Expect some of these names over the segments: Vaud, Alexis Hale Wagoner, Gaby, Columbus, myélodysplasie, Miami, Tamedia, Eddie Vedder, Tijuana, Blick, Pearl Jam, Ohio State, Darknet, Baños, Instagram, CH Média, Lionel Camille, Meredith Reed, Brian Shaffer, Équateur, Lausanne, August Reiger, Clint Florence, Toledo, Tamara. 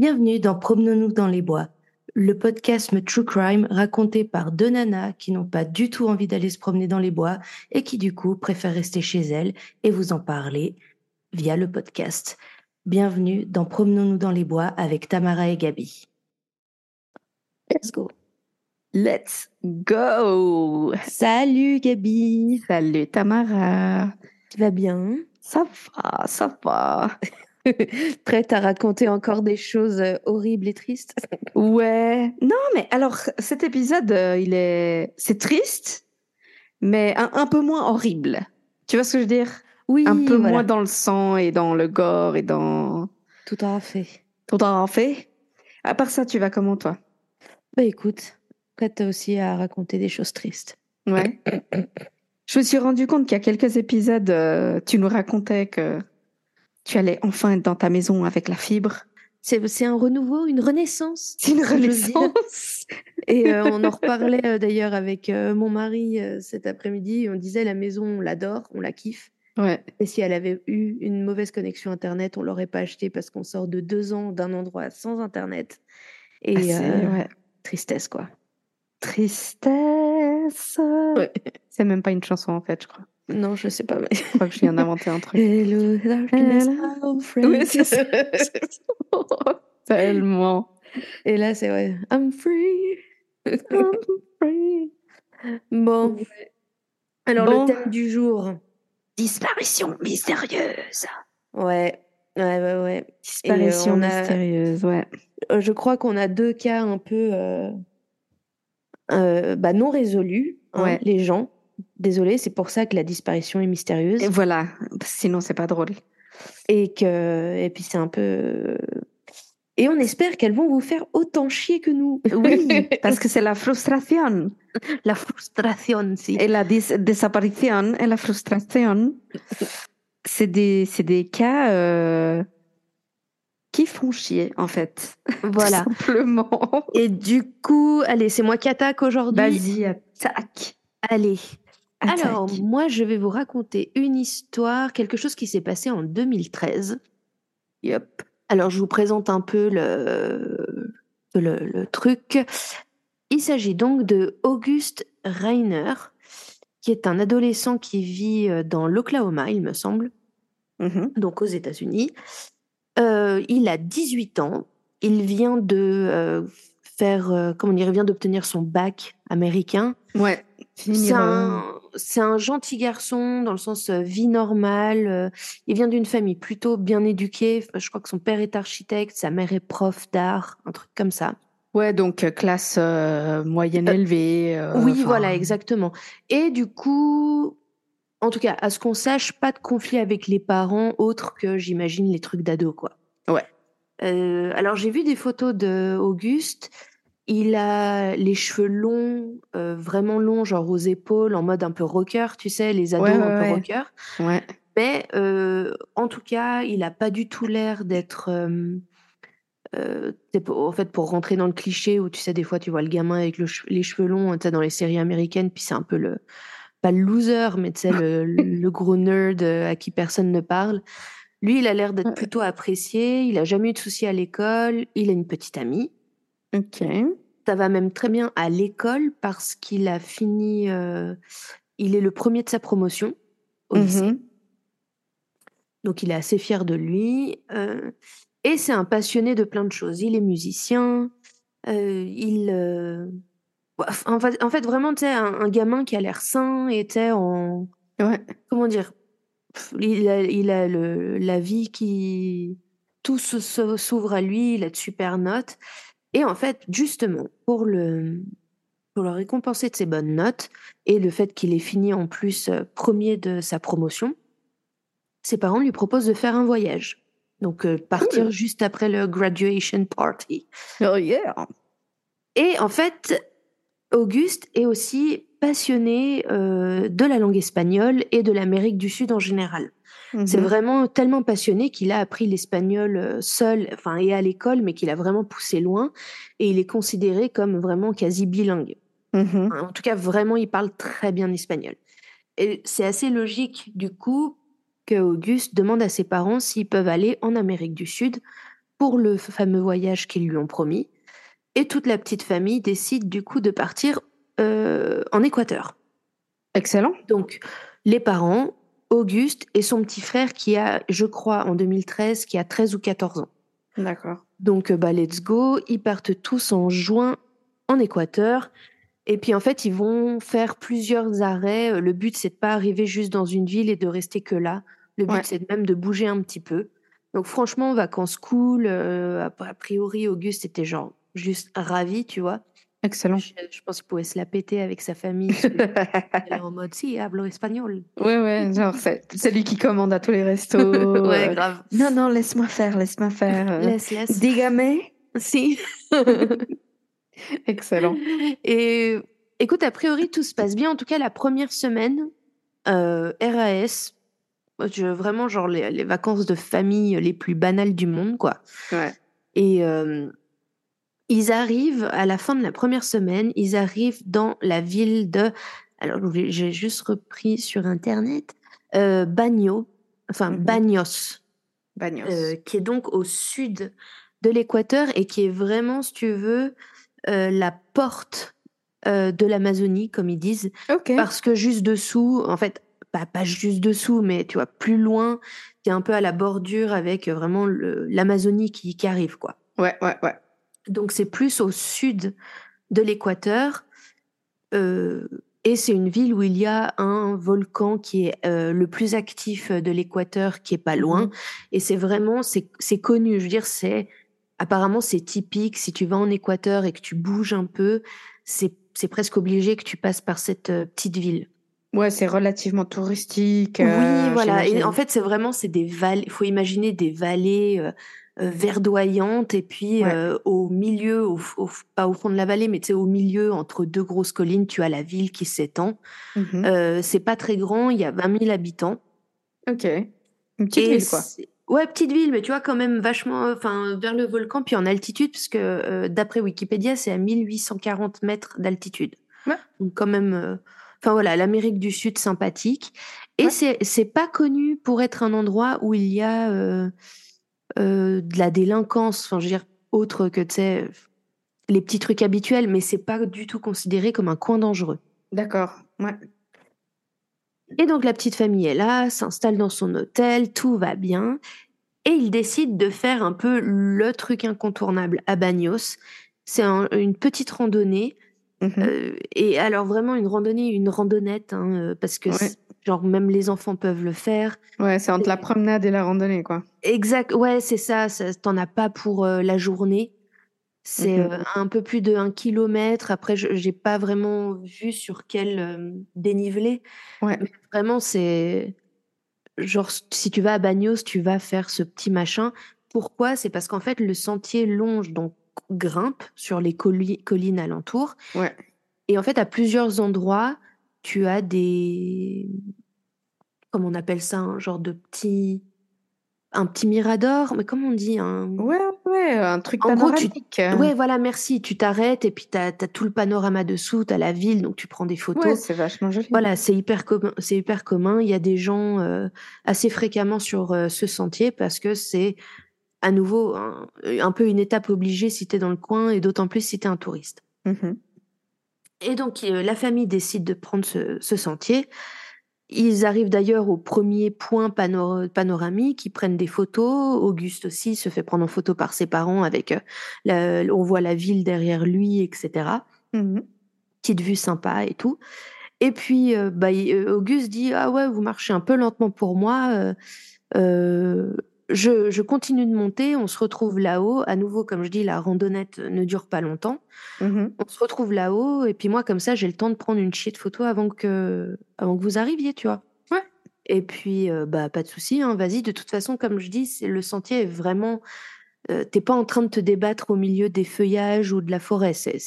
Bienvenue dans Promenons-nous dans les bois, le podcast True Crime raconté par deux nanas qui n'ont pas du tout envie d'aller se promener dans les bois et qui du coup préfèrent rester chez elles et vous en parler via le podcast. Bienvenue dans Promenons-nous dans les bois avec Tamara et Gaby. Let's go. Let's go. Salut Gaby. Salut Tamara. Tu vas bien? Ça va, ça va. Prête à raconter encore des choses horribles et tristes? Ouais. Non, mais alors, cet épisode, c'est triste, mais un peu moins horrible. Tu vois ce que je veux dire? Oui, un peu voilà. Moins dans le sang et dans le gore et dans... Tout à fait. À part ça, tu vas comment, toi? Bah écoute, prête aussi à raconter des choses tristes. Ouais. Je me suis rendu compte qu'il y a quelques épisodes, tu nous racontais que... tu allais enfin être dans ta maison avec la fibre. C'est un renouveau, une renaissance. C'est une renaissance. Et on en reparlait d'ailleurs avec mon mari cet après-midi. On disait la maison, on l'adore, on la kiffe. Ouais. Et si elle avait eu une mauvaise connexion Internet, on ne l'aurait pas achetée parce qu'on sort de 2 ans d'un endroit sans Internet. Et ouais. Tristesse, quoi. Tristesse. Ouais. C'est même pas une chanson, en fait, je crois. Non, je sais pas. Mais... je crois que je viens d'inventer un truc. Hello, darkness, my friend. Oui, c'est ça. Tellement. Et là, c'est ouais. I'm free. I'm free. Bon. Alors, le thème du jour. Disparition mystérieuse. Ouais. Disparition mystérieuse, ouais. Je crois qu'on a 2 cas un peu non résolus, hein, ouais. Les gens. Désolée, c'est pour ça que la disparition est mystérieuse. Et voilà, sinon c'est pas drôle. Et puis c'est un peu... Et on espère qu'elles vont vous faire autant chier que nous. Oui, parce que c'est la frustration. La frustration, si. Et la disparition et la frustration, c'est des cas qui font chier, en fait. Voilà. Tout simplement. Et du coup, allez, c'est moi qui attaque aujourd'hui. Vas-y, attaque. Allez. Attaque. Alors, moi, je vais vous raconter une histoire, quelque chose qui s'est passé en 2013. Yep. Alors, je vous présente un peu le truc. Il s'agit donc de August Reiger, qui est un adolescent qui vit dans l'Oklahoma, il me semble, donc aux États-Unis. Il a 18 ans. Il vient de d'obtenir son bac américain. Ouais. C'est un gentil garçon, dans le sens vie normale. Il vient d'une famille plutôt bien éduquée. Je crois que son père est architecte, sa mère est prof d'art, un truc comme ça. Ouais, donc classe moyenne élevée. Oui, voilà, exactement. Et du coup, en tout cas, à ce qu'on sache, pas de conflit avec les parents, autre que, j'imagine, les trucs d'ado, quoi. Ouais. Alors, j'ai vu des photos d'Auguste. Il a les cheveux longs, vraiment longs, genre aux épaules, en mode un peu rocker, tu sais, les ados un peu rocker. Ouais. Mais en tout cas, il n'a pas du tout l'air d'être... en fait, pour rentrer dans le cliché où, tu sais, des fois, tu vois le gamin avec les cheveux longs, tu sais, dans les séries américaines, puis c'est un peu le... pas le loser, mais tu sais, le gros nerd à qui personne ne parle. Lui, il a l'air d'être plutôt apprécié, il n'a jamais eu de soucis à l'école, il a une petite amie. Ok. Ça va même très bien à l'école parce qu'il a fini... il est le premier de sa promotion au lycée. Donc, il est assez fier de lui. Et c'est un passionné de plein de choses. Il est musicien. En fait, vraiment, tu sais, un gamin qui a l'air sain et tu sais, en... Ouais. Comment dire ? Il a la vie qui... Tout s'ouvre à lui, il a de super notes. Et en fait, justement, pour le récompenser de ses bonnes notes et le fait qu'il ait fini en plus premier de sa promotion, ses parents lui proposent de faire un voyage. Donc, partir juste après le graduation party. Oh yeah! Et en fait, Auguste est aussi passionné de la langue espagnole et de l'Amérique du Sud en général. C'est vraiment tellement passionné qu'il a appris l'espagnol seul, enfin, et à l'école, mais qu'il a vraiment poussé loin. Et il est considéré comme vraiment quasi bilingue. En tout cas, vraiment, il parle très bien espagnol. Et c'est assez logique, du coup, qu'Auguste demande à ses parents s'ils peuvent aller en Amérique du Sud pour le fameux voyage qu'ils lui ont promis. Et toute la petite famille décide du coup de partir en Équateur. Excellent. Donc, les parents, Auguste et son petit frère qui a, je crois, en 2013, qui a 13 ou 14 ans. D'accord. Donc, bah, let's go. Ils partent tous en juin en Équateur. Et puis, en fait, ils vont faire plusieurs arrêts. Le but, c'est de pas arriver juste dans une ville et de rester que là. Le but, c'est même de bouger un petit peu. Donc, franchement, vacances cool. A priori, Auguste était genre juste ravi, tu vois. Excellent. Je pense qu'il pouvait se la péter avec sa famille. En mode, si, hablo espagnol. Ouais, ouais, genre, c'est lui qui commande à tous les restos. Ouais, grave. Non, non, laisse-moi faire. Laisse. Dígame. Si. Excellent. Et écoute, a priori, tout se passe bien. En tout cas, la première semaine, RAS, vraiment, genre, les vacances de famille les plus banales du monde, quoi. Ouais. Et... ils arrivent à la fin de la première semaine, ils arrivent dans la ville de... Alors, j'ai juste repris sur Internet. Baños. Qui est donc au sud de l'Équateur et qui est vraiment, si tu veux, la porte de l'Amazonie, comme ils disent. Okay. Parce que juste dessous, en fait, pas juste dessous, mais tu vois, plus loin, t'es un peu à la bordure avec vraiment l'Amazonie qui arrive, quoi. Ouais. Donc, c'est plus au sud de l'Équateur. Et c'est une ville où il y a un volcan qui est le plus actif de l'Équateur, qui est pas loin. Et c'est vraiment... C'est connu. Je veux dire, apparemment, c'est typique. Si tu vas en Équateur et que tu bouges un peu, c'est presque obligé que tu passes par cette petite ville. Ouais, c'est relativement touristique. Oui, voilà. Et en fait, c'est des vallées... Il faut imaginer des vallées... verdoyante et puis au milieu, pas au fond de la vallée, mais tu sais, au milieu, entre deux grosses collines, tu as la ville qui s'étend. Mm-hmm. C'est pas très grand, il y a 20 000 habitants. Ok. Une petite ville, quoi. Ouais, petite ville, mais tu vois, quand même vachement vers le volcan, puis en altitude, parce que d'après Wikipédia, c'est à 1840 mètres d'altitude. Ouais. Donc quand même... voilà, l'Amérique du Sud sympathique. Et c'est pas connu pour être un endroit où il y a... de la délinquance, je veux dire, autre que, tu sais, les petits trucs habituels, mais c'est pas du tout considéré comme un coin dangereux. D'accord, ouais. Et donc, la petite famille est là, s'installe dans son hôtel, tout va bien, et ils décident de faire un peu le truc incontournable à Baños. C'est une petite randonnée, et alors vraiment une randonnette, parce que... Genre, même les enfants peuvent le faire. Ouais, c'est entre la promenade et la randonnée, quoi. Exact, ouais, c'est ça. T'en as pas pour la journée. C'est un peu plus de 1 kilomètre. Après, j'ai pas vraiment vu sur quel dénivelé. Ouais. Mais vraiment, c'est... Genre, si tu vas à Baños, tu vas faire ce petit machin. Pourquoi ? C'est parce qu'en fait, le sentier longe, donc grimpe sur les collines alentours. Ouais. Et en fait, à plusieurs endroits... Tu as des... Comment on appelle ça ? Un genre de petit... Un petit mirador ? Mais comment on dit ? Ouais, un truc panoramique. Ouais, voilà, merci. Tu t'arrêtes et puis t'as tout le panorama dessous, t'as la ville, donc tu prends des photos. Ouais, c'est vachement joli. Voilà, c'est hyper commun. Il y a des gens assez fréquemment sur ce sentier parce que c'est, à nouveau, un peu une étape obligée si t'es dans le coin et d'autant plus si t'es un touriste. Et donc, la famille décide de prendre ce sentier. Ils arrivent d'ailleurs au premier point panoramique, ils prennent des photos. Auguste aussi se fait prendre en photo par ses parents avec... on voit la ville derrière lui, etc. Petite vue sympa et tout. Et puis, Auguste dit « Ah ouais, vous marchez un peu lentement pour moi. Je continue de monter, on se retrouve là-haut. À nouveau, comme je dis, la randonnette ne dure pas longtemps. On se retrouve là-haut, et puis moi, comme ça, j'ai le temps de prendre une chier de photo avant que vous arriviez, tu vois. Ouais. Et puis, pas de souci, vas-y. De toute façon, comme je dis, le sentier est vraiment... t'es pas en train de te débattre au milieu des feuillages ou de la forêt. C'est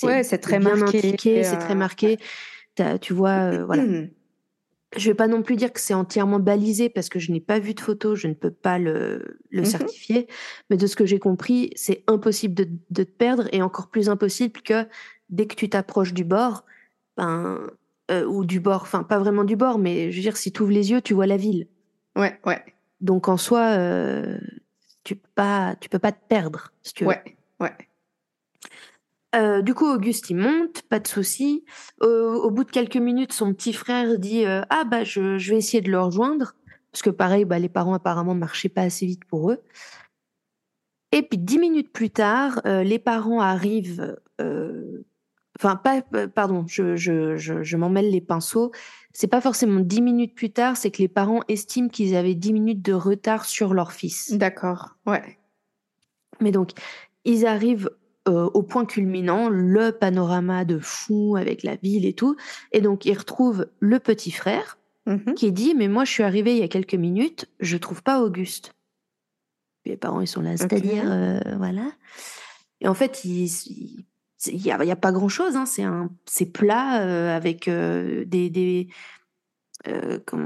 très bien marqué. C'est très marqué. Tu vois, voilà. Je ne vais pas non plus dire que c'est entièrement balisé parce que je n'ai pas vu de photo, je ne peux pas le certifier. Mais de ce que j'ai compris, c'est impossible de te perdre et encore plus impossible que dès que tu t'approches du bord, pas vraiment du bord, mais je veux dire, si tu ouvres les yeux, tu vois la ville. Ouais. Donc en soi, tu peux pas te perdre, si tu veux. Ouais. Du coup, Auguste, il monte, pas de souci. Au bout de quelques minutes, son petit frère dit « Ah, bah, je vais essayer de le rejoindre. » Parce que pareil, bah, les parents, apparemment, marchaient pas assez vite pour eux. Et puis, 10 minutes plus tard, les parents arrivent... je m'emmêle les pinceaux. C'est pas forcément 10 minutes plus tard, c'est que les parents estiment qu'ils avaient 10 minutes de retard sur leur fils. D'accord, ouais. Mais donc, ils arrivent... au point culminant, le panorama de fou avec la ville et tout. Et donc, il retrouve le petit frère qui dit « Mais moi, je suis arrivée il y a quelques minutes, je trouve pas Auguste. » Les parents, ils sont là, c'est-à-dire, voilà. Et en fait, il y a pas grand-chose. Hein. C'est plat avec comment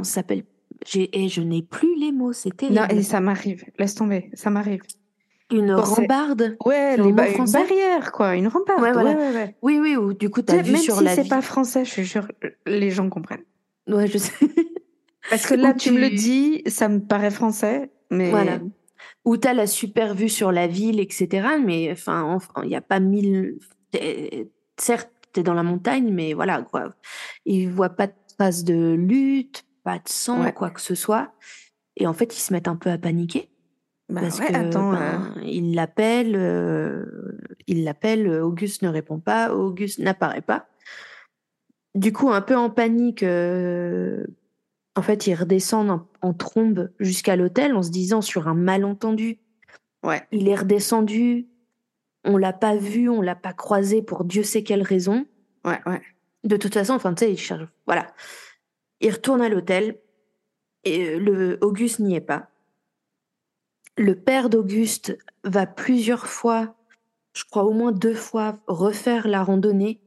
ça s'appelle ? Je n'ai plus les mots, c'était... Non, et ça m'arrive, laisse tomber, ça m'arrive. Une rambarde. Ouais, une barrière, quoi. Une rambarde. Ouais, voilà. Ouais. Oui, ou du coup, t'as vu sur la vie. Même si c'est pas français, je jure, les gens comprennent. Ouais, je sais. Parce que là, tu me le dis, ça me paraît français, mais... Voilà. Ou t'as la super vue sur la ville, etc. Mais, enfin, il n'y a pas mille... Certes, t'es dans la montagne, mais voilà, quoi. Ils ne voient pas de traces de lutte, pas de sang, quoi que ce soit. Et en fait, ils se mettent un peu à paniquer. Il l'appelle, Auguste ne répond pas, Auguste n'apparaît pas. Du coup, un peu en panique, en fait, ils redescendent en trombe jusqu'à l'hôtel en se disant sur un malentendu. Ouais. Il est redescendu, on l'a pas vu, on l'a pas croisé pour Dieu sait quelle raison. Ouais. De toute façon, enfin, tu sais, il cherche. Voilà. Il retourne à l'hôtel et Auguste n'y est pas. Le père d'Auguste va plusieurs fois, je crois au moins 2 fois, refaire la randonnée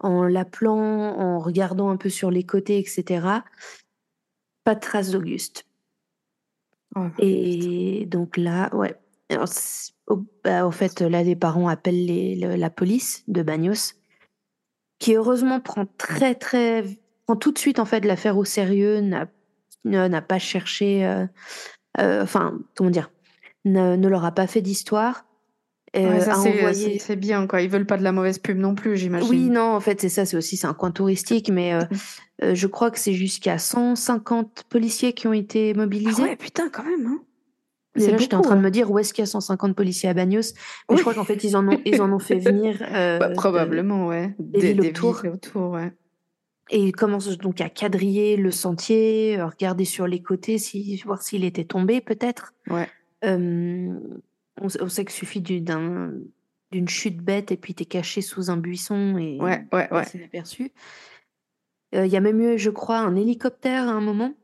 en l'appelant, en regardant un peu sur les côtés, etc. Pas de trace d'Auguste. Oh, et donc là, ouais. Alors, en fait, là, les parents appellent la police de Baños, qui heureusement prend tout de suite en fait l'affaire au sérieux, n'a pas cherché. Ne leur a pas fait d'histoire. C'est bien, quoi. Ils veulent pas de la mauvaise pub non plus, j'imagine. Oui, non, en fait, c'est ça, c'est un coin touristique, mais je crois que c'est jusqu'à 150 policiers qui ont été mobilisés. Ah ouais, putain, quand même, hein. C'est là, j'étais en train de me dire où est-ce qu'il y a 150 policiers à Baños. Mais je crois qu'en fait, ils en ont fait venir. Probablement, ouais. Des villes autour, ouais. Et ils commencent donc à quadriller le sentier, regarder sur les côtés, voir s'il était tombé peut-être. Ouais. On sait qu'il suffit d'une chute bête et puis t'es caché sous un buisson et c'est inaperçu. Il y a même eu, je crois, un hélicoptère à un moment.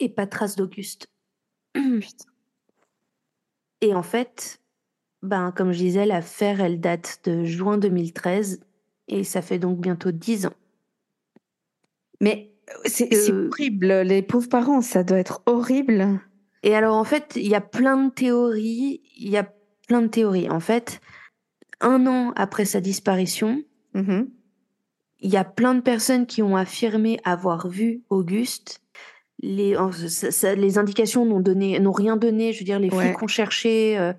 Et pas de trace d'Auguste. Putain. Et en fait, comme je disais, l'affaire, elle date de juin 2013. Et ça fait donc bientôt 10 ans. Mais c'est horrible, les pauvres parents, ça doit être horrible. Et alors, en fait, il y a plein de théories. En fait, 1 an après sa disparition, il y a plein de personnes qui ont affirmé avoir vu Auguste. Les indications n'ont rien donné. Je veux dire, les flics ont cherché,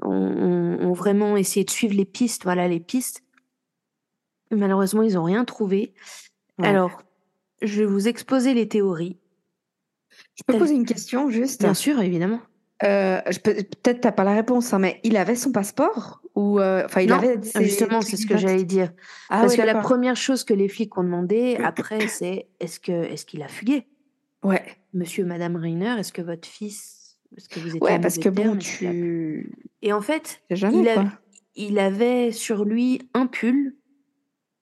ont vraiment essayé de suivre les pistes. Voilà, les pistes. Malheureusement, ils n'ont rien trouvé. Ouais. Alors, je vais vous exposer les théories. Je peux poser une question, juste ? Bien sûr, évidemment. Peut-être tu n'as pas la réponse, hein, mais il avait son passeport ou, il avait justement, c'est ce que j'allais dire. Ah, parce que la première chose que les flics ont demandé, après, c'est est-ce qu'il a fugué ? Ouais. Monsieur, madame Reiner, est-ce que votre fils... Est-ce que vous étiez Et en fait, il avait sur lui un pull...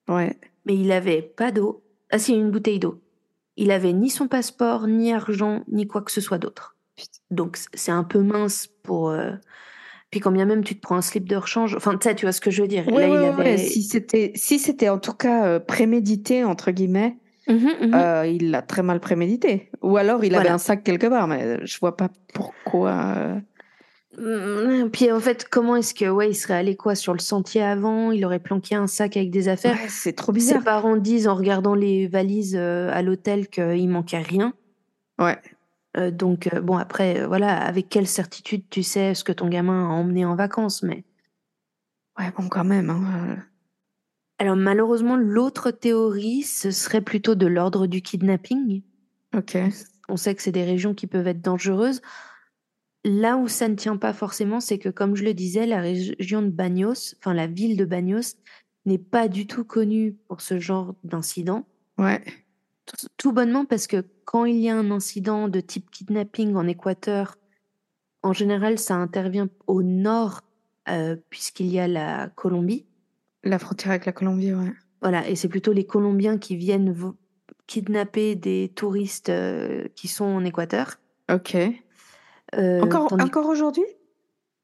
Ouais. Mais il avait pas d'eau. Ah, c'est une bouteille d'eau. Il avait ni son passeport, ni argent, ni quoi que ce soit d'autre. Donc, c'est un peu mince pour... Puis quand bien même, tu te prends un slip de rechange. Enfin, tu vois ce que je veux dire. Ouais, là, il avait... Si c'était en tout cas prémédité, entre guillemets, il l'a très mal prémédité. Ou alors, il avait un sac quelque part, mais je vois pas pourquoi... Puis en fait, comment est-ce que il serait allé sur le sentier avant? Il aurait planqué un sac avec des affaires. Ouais, c'est trop bizarre. Ses parents disent en regardant les valises à l'hôtel qu'il manquait rien. Ouais. Bon, après, voilà, avec quelle certitude tu sais ce que ton gamin a emmené en vacances, mais... Ouais, bon, quand même, hein. Alors, malheureusement, l'autre théorie, ce serait plutôt de l'ordre du kidnapping. Ok. On sait que c'est des régions qui peuvent être dangereuses. Là où ça ne tient pas forcément, c'est que, comme je le disais, la région de Baños, enfin, la ville de Baños, n'est pas du tout connue pour ce genre d'incident. Ouais. Tout bonnement parce que quand il y a un incident de type kidnapping en Équateur, en général, ça intervient au nord, puisqu'il y a la Colombie. La frontière avec la Colombie, ouais. Voilà, et c'est plutôt les Colombiens qui viennent kidnapper des touristes qui sont en Équateur. Ok. Encore aujourd'hui ?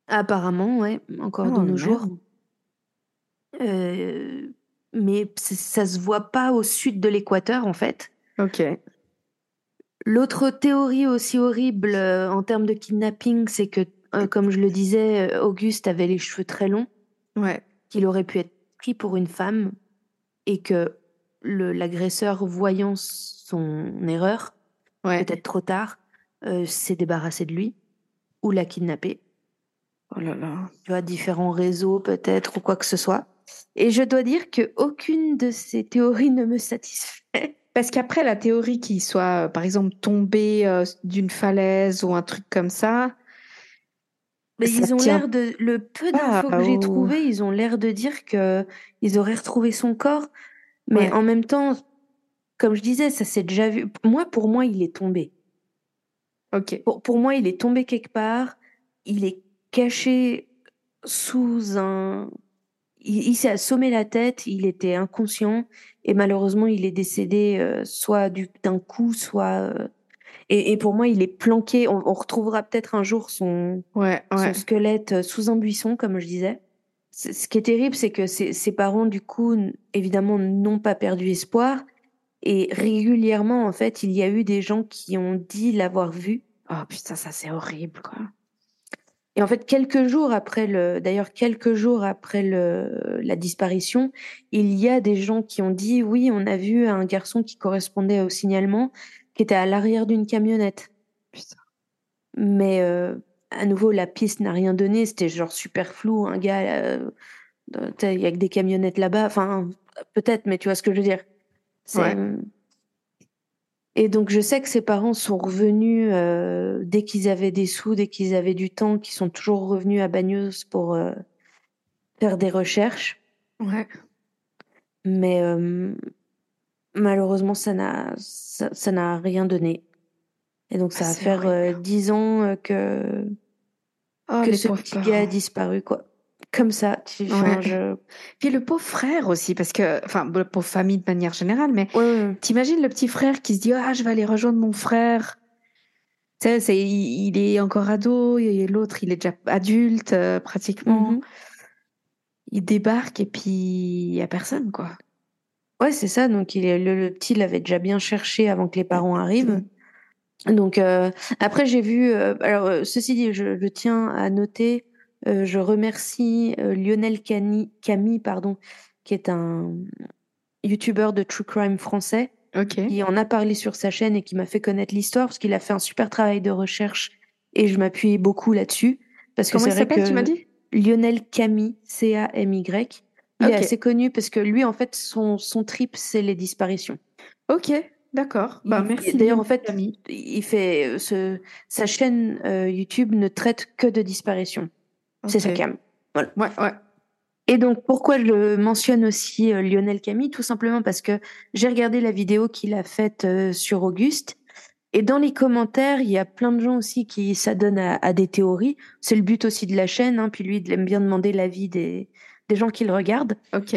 Apparemment, ouais, encore de nos jours. Mais ça se voit pas au sud de l'Équateur, en fait. Ok. L'autre théorie aussi horrible en termes de kidnapping, c'est que, comme je le disais, Auguste avait les cheveux très longs. Ouais. Qu'il aurait pu être pris pour une femme et que l'agresseur, voyant son erreur, peut-être trop tard, s'est débarrassé de lui ou l'a kidnappé. Oh là là. Tu vois, différents réseaux peut-être ou quoi que ce soit. Et je dois dire qu'aucune de ces théories ne me satisfait. Parce qu'après, la théorie qui soit, par exemple, tombée d'une falaise ou un truc comme ça... Mais ils ont l'air de... Le peu d'infos que j'ai trouvé, ils ont l'air de dire qu'ils auraient retrouvé son corps. Mais en même temps, comme je disais, ça s'est déjà vu. Pour moi, il est tombé. Ok. Pour moi, il est tombé quelque part. Il est caché sous un... Il s'est assommé la tête, il était inconscient et malheureusement il est décédé soit d'un coup, soit... Et pour moi il est planqué, on retrouvera peut-être un jour son squelette sous un buisson comme je disais. Ce qui est terrible c'est que ses parents du coup évidemment n'ont pas perdu espoir et régulièrement en fait il y a eu des gens qui ont dit l'avoir vu. Oh putain ça c'est horrible quoi. Et en fait, quelques jours après la disparition, il y a des gens qui ont dit « Oui, on a vu un garçon qui correspondait au signalement, qui était à l'arrière d'une camionnette. » Putain. Mais à nouveau, la piste n'a rien donné. C'était genre super flou. Un gars, il y a que des camionnettes là-bas. Enfin, peut-être, mais tu vois ce que je veux dire. Ouais. Et donc, je sais que ses parents sont revenus dès qu'ils avaient des sous, dès qu'ils avaient du temps, qu'ils sont toujours revenus à Baños pour faire des recherches. Ouais. Mais malheureusement, ça n'a rien donné. Et donc, ça va faire 10 ans que ce petit gars a disparu, quoi. Comme ça, Puis le pauvre frère aussi, parce que... Enfin, la pauvre famille de manière générale, mais t'imagines le petit frère qui se dit « Ah, je vais aller rejoindre mon frère. » Tu sais, il est encore ado, et l'autre, il est déjà adulte, pratiquement. Mm-hmm. Il débarque et puis il n'y a personne, quoi. Ouais, c'est ça. Donc, le petit l'avait déjà bien cherché avant que les parents arrivent. Donc, après, j'ai vu... alors, ceci dit, je tiens à noter... je remercie Lionel Camille, qui est un youtubeur de true crime français, qui en a parlé sur sa chaîne et qui m'a fait connaître l'histoire parce qu'il a fait un super travail de recherche et je m'appuie beaucoup là-dessus. Comment il s'appelle, tu m'as dit ? Lionel Camille, C-A-M-Y. Il est assez connu parce que lui, en fait, son trip, c'est les disparitions. Ok. D'accord. Bah, merci. D'ailleurs, en fait, il fait sa chaîne YouTube ne traite que de disparitions. C'est sa cam. Voilà. Ouais. Et donc, pourquoi je mentionne aussi Lionel Camille ? Tout simplement parce que j'ai regardé la vidéo qu'il a faite sur Auguste. Et dans les commentaires, il y a plein de gens aussi qui s'adonnent à des théories. C'est le but aussi de la chaîne. Hein, puis lui, il aime bien demander l'avis des gens qui le regardent. Ok.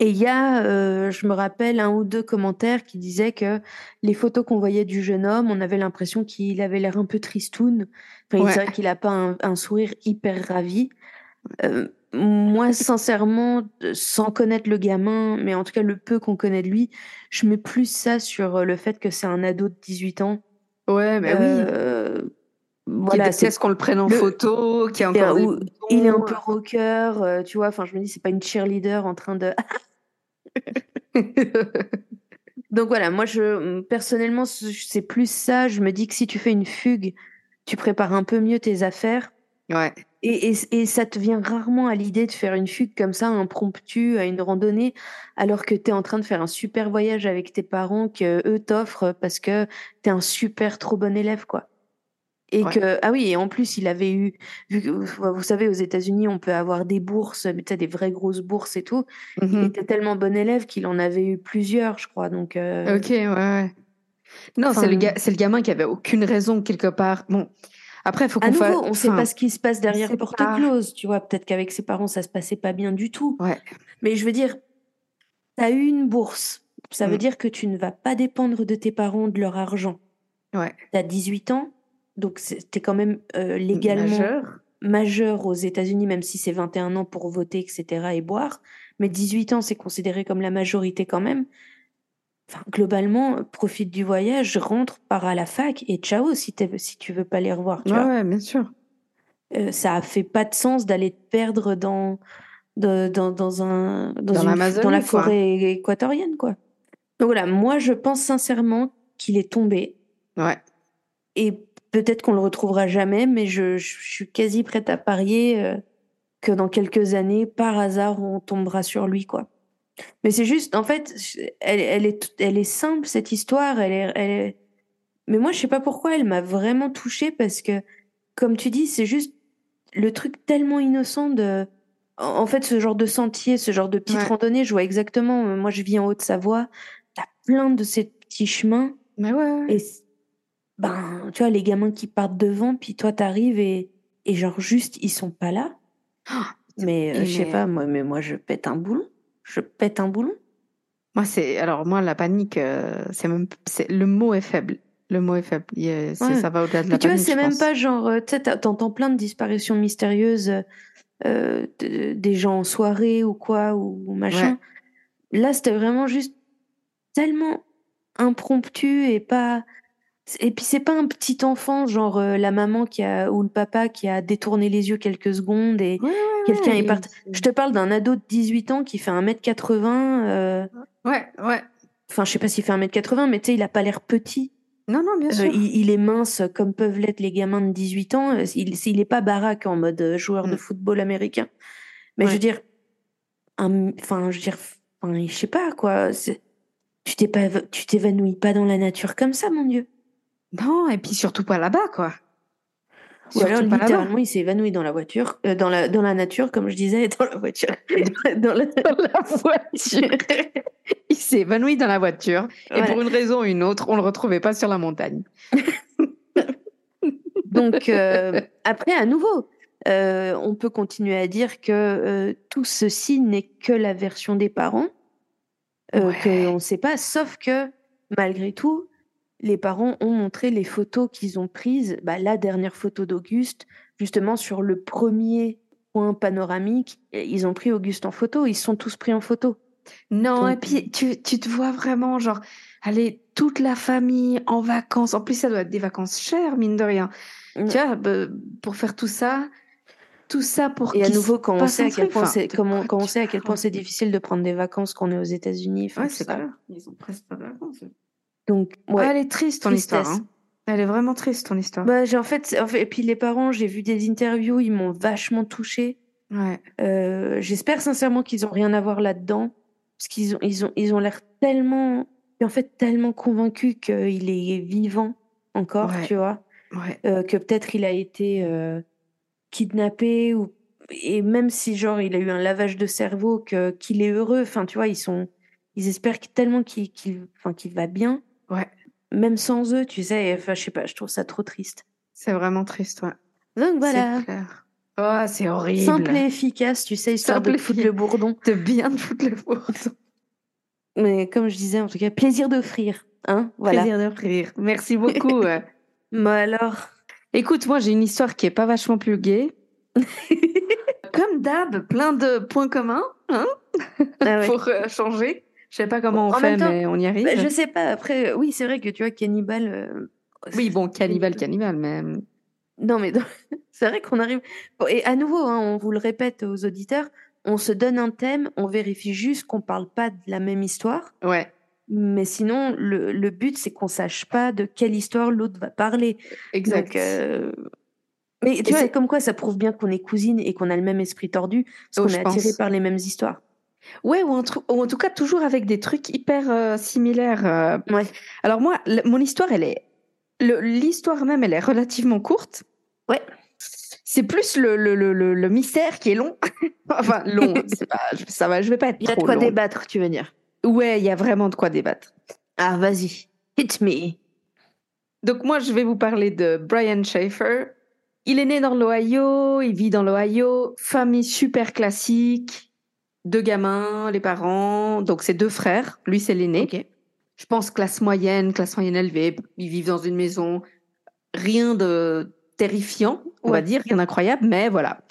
Et il y a, je me rappelle, 1 ou 2 commentaires qui disaient que les photos qu'on voyait du jeune homme, on avait l'impression qu'il avait l'air un peu tristoun. Enfin, c'est vrai qu'il n'a pas un sourire hyper ravi. Moi, sincèrement, sans connaître le gamin, mais en tout cas le peu qu'on connaît de lui, je mets plus ça sur le fait que c'est un ado de 18 ans. Ouais, mais oui. Voilà, c'est ce qu'on le prenne en photo, qui a encore des boutons. Il est un peu rocker, tu vois. Enfin, je me dis, c'est pas une cheerleader en train de. Donc voilà, moi, personnellement, c'est plus ça. Je me dis que si tu fais une fugue, tu prépares un peu mieux tes affaires. Ouais. Et ça te vient rarement à l'idée de faire une fugue comme ça, impromptue, à une randonnée, alors que tu es en train de faire un super voyage avec tes parents qu'eux t'offrent parce que tu es un super trop bon élève, quoi. Et ouais. Et en plus, il avait eu, vous savez, aux États-Unis, on peut avoir des bourses, mais t'as des vraies grosses bourses et tout. Mm-hmm. Il était tellement bon élève qu'il en avait eu plusieurs, je crois. Donc, ok, ouais. Non, enfin, c'est le gamin qui avait aucune raison, quelque part. Bon. Après, il faut qu'on fasse... À nouveau, on ne sait pas ce qui se passe derrière porte close, tu vois. Peut-être qu'avec ses parents, ça ne se passait pas bien du tout. Ouais. Mais je veux dire, tu as eu une bourse. Ça veut dire que tu ne vas pas dépendre de tes parents, de leur argent. Ouais. Tu as 18 ans, donc tu es quand même légalement majeur aux États-Unis, même si c'est 21 ans pour voter, etc., et boire. Mais 18 ans, c'est considéré comme la majorité quand même. Enfin, globalement, profite du voyage, rentre, pars à la fac et ciao si tu veux pas les revoir. Tu vois. Ouais, bien sûr. Ça fait pas de sens d'aller te perdre dans la forêt équatorienne, quoi. Donc voilà, moi je pense sincèrement qu'il est tombé. Ouais. Et peut-être qu'on le retrouvera jamais, mais je suis quasi prête à parier que dans quelques années, par hasard, on tombera sur lui, quoi. Mais c'est juste, en fait, elle est simple, cette histoire. Elle est... Mais moi, je sais pas pourquoi elle m'a vraiment touchée parce que, comme tu dis, c'est juste le truc tellement innocent de... En fait, ce genre de sentier, ce genre de petite randonnée, je vois exactement. Moi, je vis en Haute-Savoie. T'as plein de ces petits chemins. Mais ouais. Et ben, tu vois, les gamins qui partent devant, puis toi, t'arrives et genre juste, ils sont pas là. Oh, mais je sais pas, moi, je pète un boulon. Moi, moi, la panique, le mot est faible. Le mot est faible. Ça va au-delà de la panique. Tu vois, c'est même pas genre, tu sais, t'entends plein de disparitions mystérieuses des gens en soirée ou quoi, ou machin. Ouais. Là, c'était vraiment juste tellement impromptu et pas. Et puis, c'est pas un petit enfant, genre la maman ou le papa qui a détourné les yeux quelques secondes et quelqu'un est parti. Je te parle d'un ado de 18 ans qui fait 1m80. Ouais. Enfin, je sais pas s'il fait 1m80, mais tu sais, il a pas l'air petit. Non, bien sûr. Il est mince comme peuvent l'être les gamins de 18 ans. Il est pas baraque en mode joueur de football américain. Mais je veux dire, je sais pas quoi. Tu t'évanouis pas dans la nature comme ça, mon Dieu. Non, et puis surtout pas là-bas, quoi. Ou alors, littéralement, il s'est évanoui dans la voiture, dans la nature, comme je disais, dans la voiture. Il s'est évanoui dans la voiture. Voilà. Et pour une raison ou une autre, on le retrouvait pas sur la montagne. Donc, après, à nouveau, on peut continuer à dire que tout ceci n'est que la version des parents, qu'on ne sait pas, sauf que, malgré tout, les parents ont montré les photos qu'ils ont prises, la dernière photo d'Auguste, justement sur le premier point panoramique, ils ont pris Auguste en photo, ils sont tous pris en photo. Non, donc... et puis tu te vois vraiment, genre, allez, toute la famille en vacances, en plus ça doit être des vacances chères, mine de rien. Mmh. Tu vois, pour faire tout ça pour... Et à nouveau, quand on sait à quel point c'est difficile de prendre des vacances qu'on est aux États-Unis... Ouais, c'est pas là, ils ont presque pas de vacances. Donc, elle est triste, ton histoire. Hein. Elle est vraiment triste, ton histoire. Et puis les parents, j'ai vu des interviews, ils m'ont vachement touchée. Ouais. J'espère sincèrement qu'ils n'ont rien à voir là-dedans, parce qu'ils ont l'air tellement, en fait, tellement convaincus qu'il est vivant encore, tu vois, que peut-être il a été kidnappé et même si genre il a eu un lavage de cerveau, qu'il est heureux. Enfin, tu vois, ils espèrent tellement qu'il va bien. Ouais. Même sans eux, tu sais, enfin, je sais pas, je trouve ça trop triste. C'est vraiment triste, ouais. Donc voilà. C'est clair. Oh, c'est horrible. Simple et efficace, tu sais, histoire de foutre le bourdon. De bien te foutre le bourdon. Mais comme je disais, en tout cas, plaisir d'offrir. Hein, voilà. Plaisir d'offrir. Merci beaucoup. Bah alors. Écoute, moi, j'ai une histoire qui est pas vachement plus gaie. Comme d'hab, plein de points communs, hein, pour changer. Je sais pas comment on fait, mais on y arrive. Je sais pas. Après, oui, c'est vrai que tu vois, cannibale. Oui, bon, cannibale, mais. Non, mais c'est vrai qu'on arrive. Bon, et à nouveau, hein, on vous le répète aux auditeurs, on se donne un thème, on vérifie juste qu'on parle pas de la même histoire. Ouais. Mais sinon, le but, c'est qu'on ne sache pas de quelle histoire l'autre va parler. Exact. Donc, mais tu vois, comme quoi, ça prouve bien qu'on est cousines et qu'on a le même esprit tordu, parce qu'on est attirés par les mêmes histoires. Ouais, ou en tout cas, toujours avec des trucs hyper similaires. Ouais. Alors moi, mon histoire, elle est... l'histoire même, elle est relativement courte. Ouais. C'est plus le mystère qui est long. Enfin, long, c'est pas, ça va, je vais pas être trop long. Il y a de quoi débattre, tu veux dire. Ouais, il y a vraiment de quoi débattre. Ah, vas-y, hit me. Donc moi, je vais vous parler de Brian Shaffer. Il est né dans l'Ohio, il vit dans l'Ohio, famille super classique, deux gamins, les parents, donc c'est deux frères, lui c'est l'aîné. Okay. Je pense classe moyenne élevée, ils vivent dans une maison, rien de terrifiant, on va dire, rien d'incroyable, mais voilà.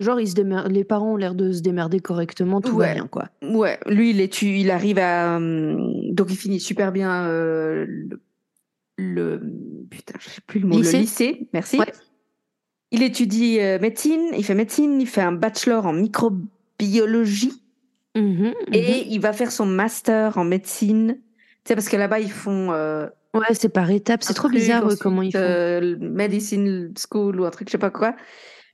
Genre, les parents ont l'air de se démerder correctement, tout va bien, quoi. Ouais, lui, il arrive à... donc, il finit super bien Putain, je sais plus le mot. Lycée. Le lycée, merci. Ouais. Il étudie médecine, il fait un bachelor en microbiologie. Mmh, et il va faire son master en médecine. Tu sais, parce que là-bas, ils font... ouais, c'est par étapes, c'est trop bizarre comment ils font. Medicine School ou un truc, je sais pas quoi.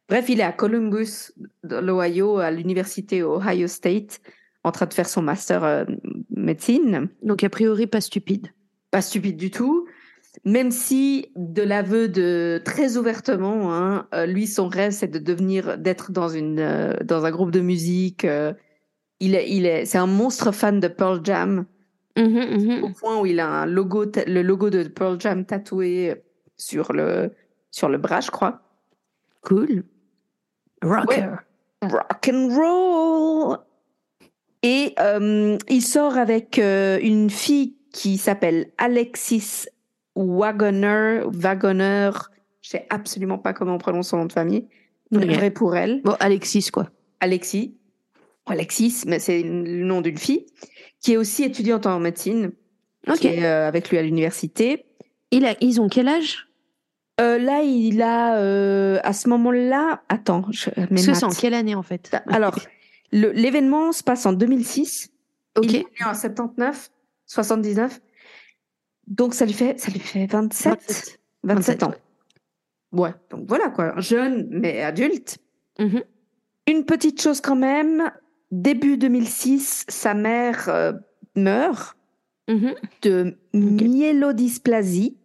Bref, il est à Columbus, dans l'Ohio, à l'université Ohio State, en train de faire son master médecine. Donc, a priori, pas stupide. Pas stupide du tout. Même si, de l'aveu de très ouvertement, hein, lui, son rêve, c'est d'être dans un groupe de musique. C'est un monstre fan de Pearl Jam, au point où il a un logo, le logo de Pearl Jam tatoué sur le bras, je crois. Cool. Rocker. Ouais. Rock and roll. Et il sort avec une fille qui s'appelle Alexis Wagoner. Je sais absolument pas comment on prononce son nom de famille. Vrai pour elle. Bon, Alexis, quoi. Alexis, mais c'est le nom d'une fille qui est aussi étudiante en médecine. Ok. Qui est avec lui à l'université. Ils ont quel âge? Là, il a... à ce moment-là... Attends, c'est en quelle année, en fait? Alors, l'événement se passe en 2006. Okay. Il est né en 79, 79. Donc, ça lui fait 27 ans. Ouais, donc voilà, quoi. Jeune, mais adulte. Mm-hmm. Une petite chose quand même. Début 2006, sa mère meurt de myélodysplasie.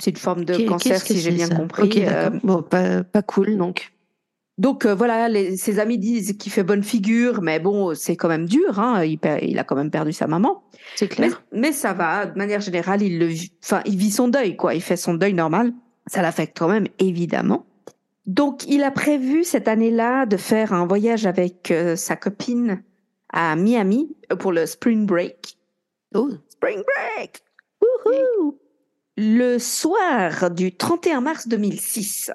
C'est une forme de cancer, si j'ai bien compris. Okay, bon, pas cool, donc. Donc, voilà, ses amis disent qu'il fait bonne figure, mais bon, c'est quand même dur. Hein, il a quand même perdu sa maman. C'est clair. Mais ça va, de manière générale, il vit son deuil, quoi. Il fait son deuil normal. Ça l'affecte quand même, évidemment. Donc, il a prévu cette année-là de faire un voyage avec sa copine à Miami pour le Spring Break. Oh, Spring Break! Wouhou! Le soir du 31 mars 2006,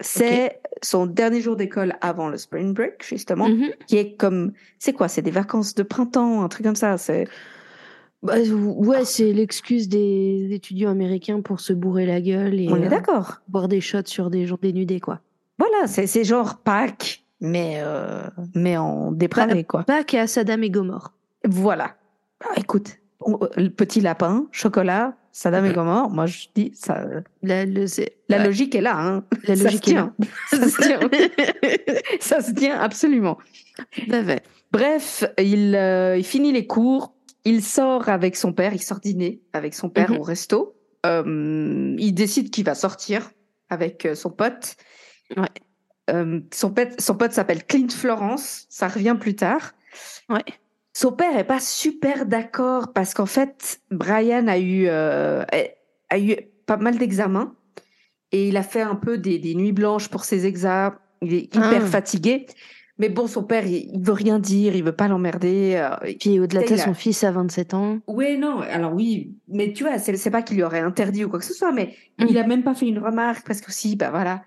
c'est son dernier jour d'école avant le spring break, justement, qui est comme... C'est quoi? C'est des vacances de printemps, un truc comme ça. C'est l'excuse des étudiants américains pour se bourrer la gueule et on est d'accord. Boire des shots sur des gens dénudés, quoi. Voilà, c'est genre Pâques, mais en dépravé, quoi. Pâques à Saddam et Gomorrhe. Voilà. Ah, écoute, le petit lapin, chocolat... Saddam et Gomorrhe, moi je dis ça. La logique est là, hein. La logique est là. Ça se tient. Ça se tient absolument. Bref, il finit les cours. Il sort avec son père. Il sort dîner avec son père au resto. Il décide qu'il va sortir avec son pote. Ouais. Son pote s'appelle Clint Florence. Ça revient plus tard. Ouais. Son père est pas super d'accord parce qu'en fait, Brian a eu pas mal d'examens et il a fait un peu des nuits blanches pour ses examens. Il est hyper fatigué. Mais bon, son père, il veut rien dire, il veut pas l'emmerder. Puis au-delà de ça, son fils a 27 ans. Oui, non, alors oui, mais tu vois, c'est pas qu'il lui aurait interdit ou quoi que ce soit, mais il a même pas fait une remarque parce que si, bah voilà,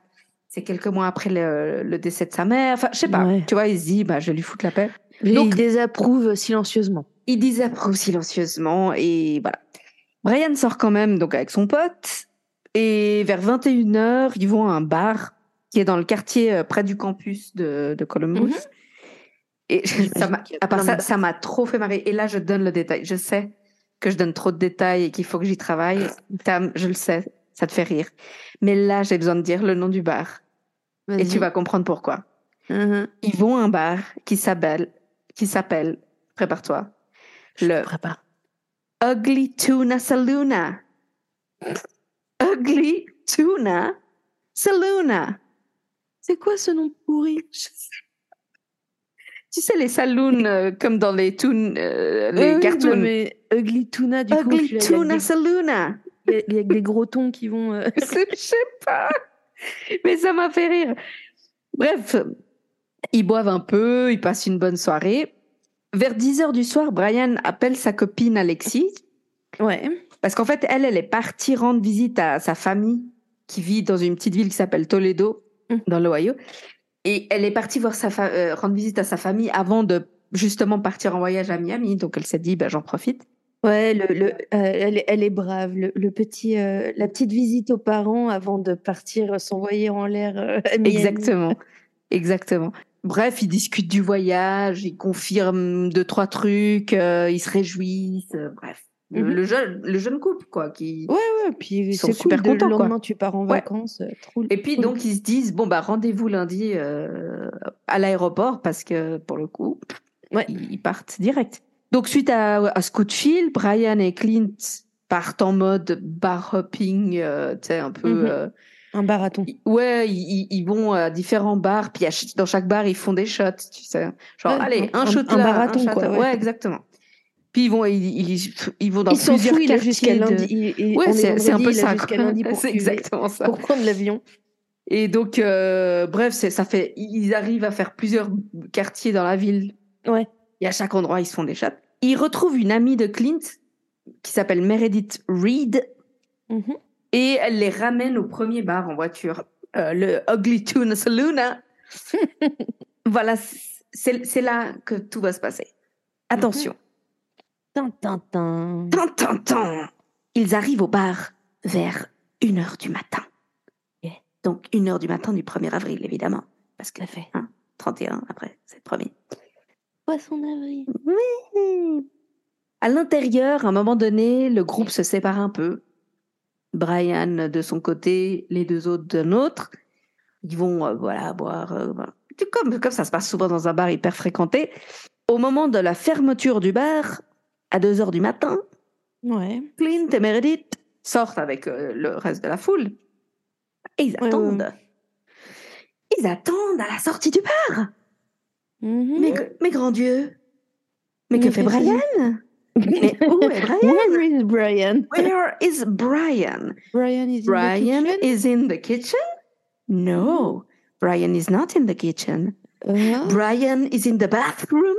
c'est quelques mois après le décès de sa mère. Enfin, je sais pas, tu vois, il se dit, bah je vais lui foutre la paix. Donc, il désapprouve silencieusement. Il désapprouve silencieusement et voilà. Brian sort quand même donc avec son pote et vers 21h, ils vont à un bar qui est dans le quartier près du campus de Columbus. Et à part ça, ça m'a trop fait marrer. Et là, je donne le détail. Je sais, que je donne trop de détails et qu'il faut que j'y travaille. Tam, je le sais, ça te fait rire. Mais là, j'ai besoin de dire le nom du bar. Vas-y. Et tu vas comprendre pourquoi. Mm-hmm. Ils vont à un bar qui s'appelle, prépare-toi, le Ugly Tuna Saloon. Ugly Tuna Saloon. C'est quoi ce nom pourri? Tu sais, les saloons, comme dans les cartoons. Non, mais Ugly Tuna, du coup. Ugly Tuna Saloon. Il y a des gros tons qui vont... Je sais pas. Mais ça m'a fait rire. Bref, ils boivent un peu, ils passent une bonne soirée. Vers 10h du soir, Brian appelle sa copine Alexis. Ouais. Parce qu'en fait, elle est partie rendre visite à sa famille qui vit dans une petite ville qui s'appelle Toledo, dans l'Ohio. Et elle est partie voir rendre visite à sa famille avant de justement partir en voyage à Miami. Donc elle s'est dit, j'en profite. Ouais, elle est brave. Le petit, la petite visite aux parents avant de partir s'envoyer en l'air à Miami. Exactement. Bref, ils discutent du voyage, ils confirment 2-3 trucs, ils se réjouissent. Bref, le jeune couple quoi. Qui ouais. Puis c'est super cool, contents. Le lendemain, tu pars en vacances. Ouais. Et puis donc ils se disent rendez-vous lundi à l'aéroport parce que pour le coup, ils partent direct. Donc, suite à ce coup de fil, Brian et Clint partent en mode bar hopping, tu sais, un peu... un barathon. Ouais, ils vont à différents bars, puis dans chaque bar, ils font des shots, tu sais. Genre, un shot là, un barathon, quoi. Ouais, exactement. Puis ils vont dans plusieurs quartiers. Ils sont jusqu'à lundi. C'est un peu ça. Jusqu'à lundi pour exactement ça. Pour prendre l'avion. Et donc, bref, ils arrivent à faire plusieurs quartiers dans la ville. Ouais. Et à chaque endroit, ils se font des shots. Il retrouve une amie de Clint qui s'appelle Meredith Reed et elle les ramène au premier bar en voiture, le Ugly Tuna Saloon. Voilà, c'est là que tout va se passer. Attention. Tan, tan, tan. Ils arrivent au bar vers 1h du matin. Yeah. Donc 1h du matin du 1er avril, évidemment. Parce que 31 après, c'est le premier. Poisson d'avril. Oui. À l'intérieur, à un moment donné, le groupe se sépare un peu. Brian de son côté, les deux autres d'un autre. Ils vont boire. Comme ça se passe souvent dans un bar hyper fréquenté. Au moment de la fermeture du bar, à 2h du matin, Clint et Meredith sortent avec le reste de la foule. Et ils attendent. Ils attendent à la sortie du bar. Mais grand Dieu, mais que fait Brian? Mais où est Brian? Where is Brian? Brian is in the kitchen? No, Brian is not in the kitchen. Brian is in the bathroom?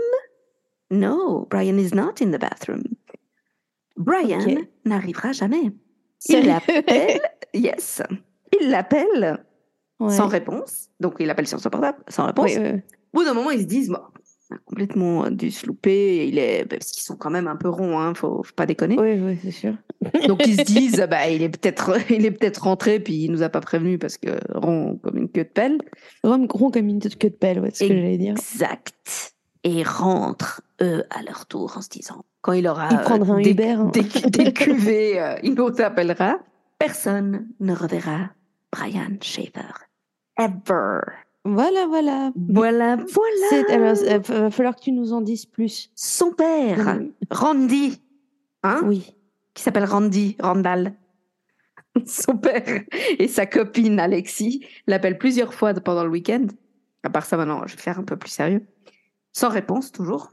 No, Brian is not in the bathroom. Brian n'arrivera jamais. Il l'appelle, il l'appelle sans réponse. Donc il appelle sur son portable, sans réponse. Au bout d'un moment, ils se disent, complètement dû se louper, parce qu'ils sont quand même un peu ronds, hein, faut pas déconner. Oui, c'est sûr. Donc ils se disent, il est peut-être rentré, puis il nous a pas prévenu parce que rond comme une queue de pelle. Rond comme une queue de pelle, c'est ce que j'allais dire. Exact. Et rentrent, eux, à leur tour, en se disant, quand il aura décuvé, il nous appellera. Personne ne reverra Brian Shaffer. Ever. Voilà. Alors, il va falloir que tu nous en dises plus. Son père, Randy, qui s'appelle Randall. Son père et sa copine Alexis l'appellent plusieurs fois pendant le week-end. À part ça, maintenant, je vais faire un peu plus sérieux. Sans réponse, toujours.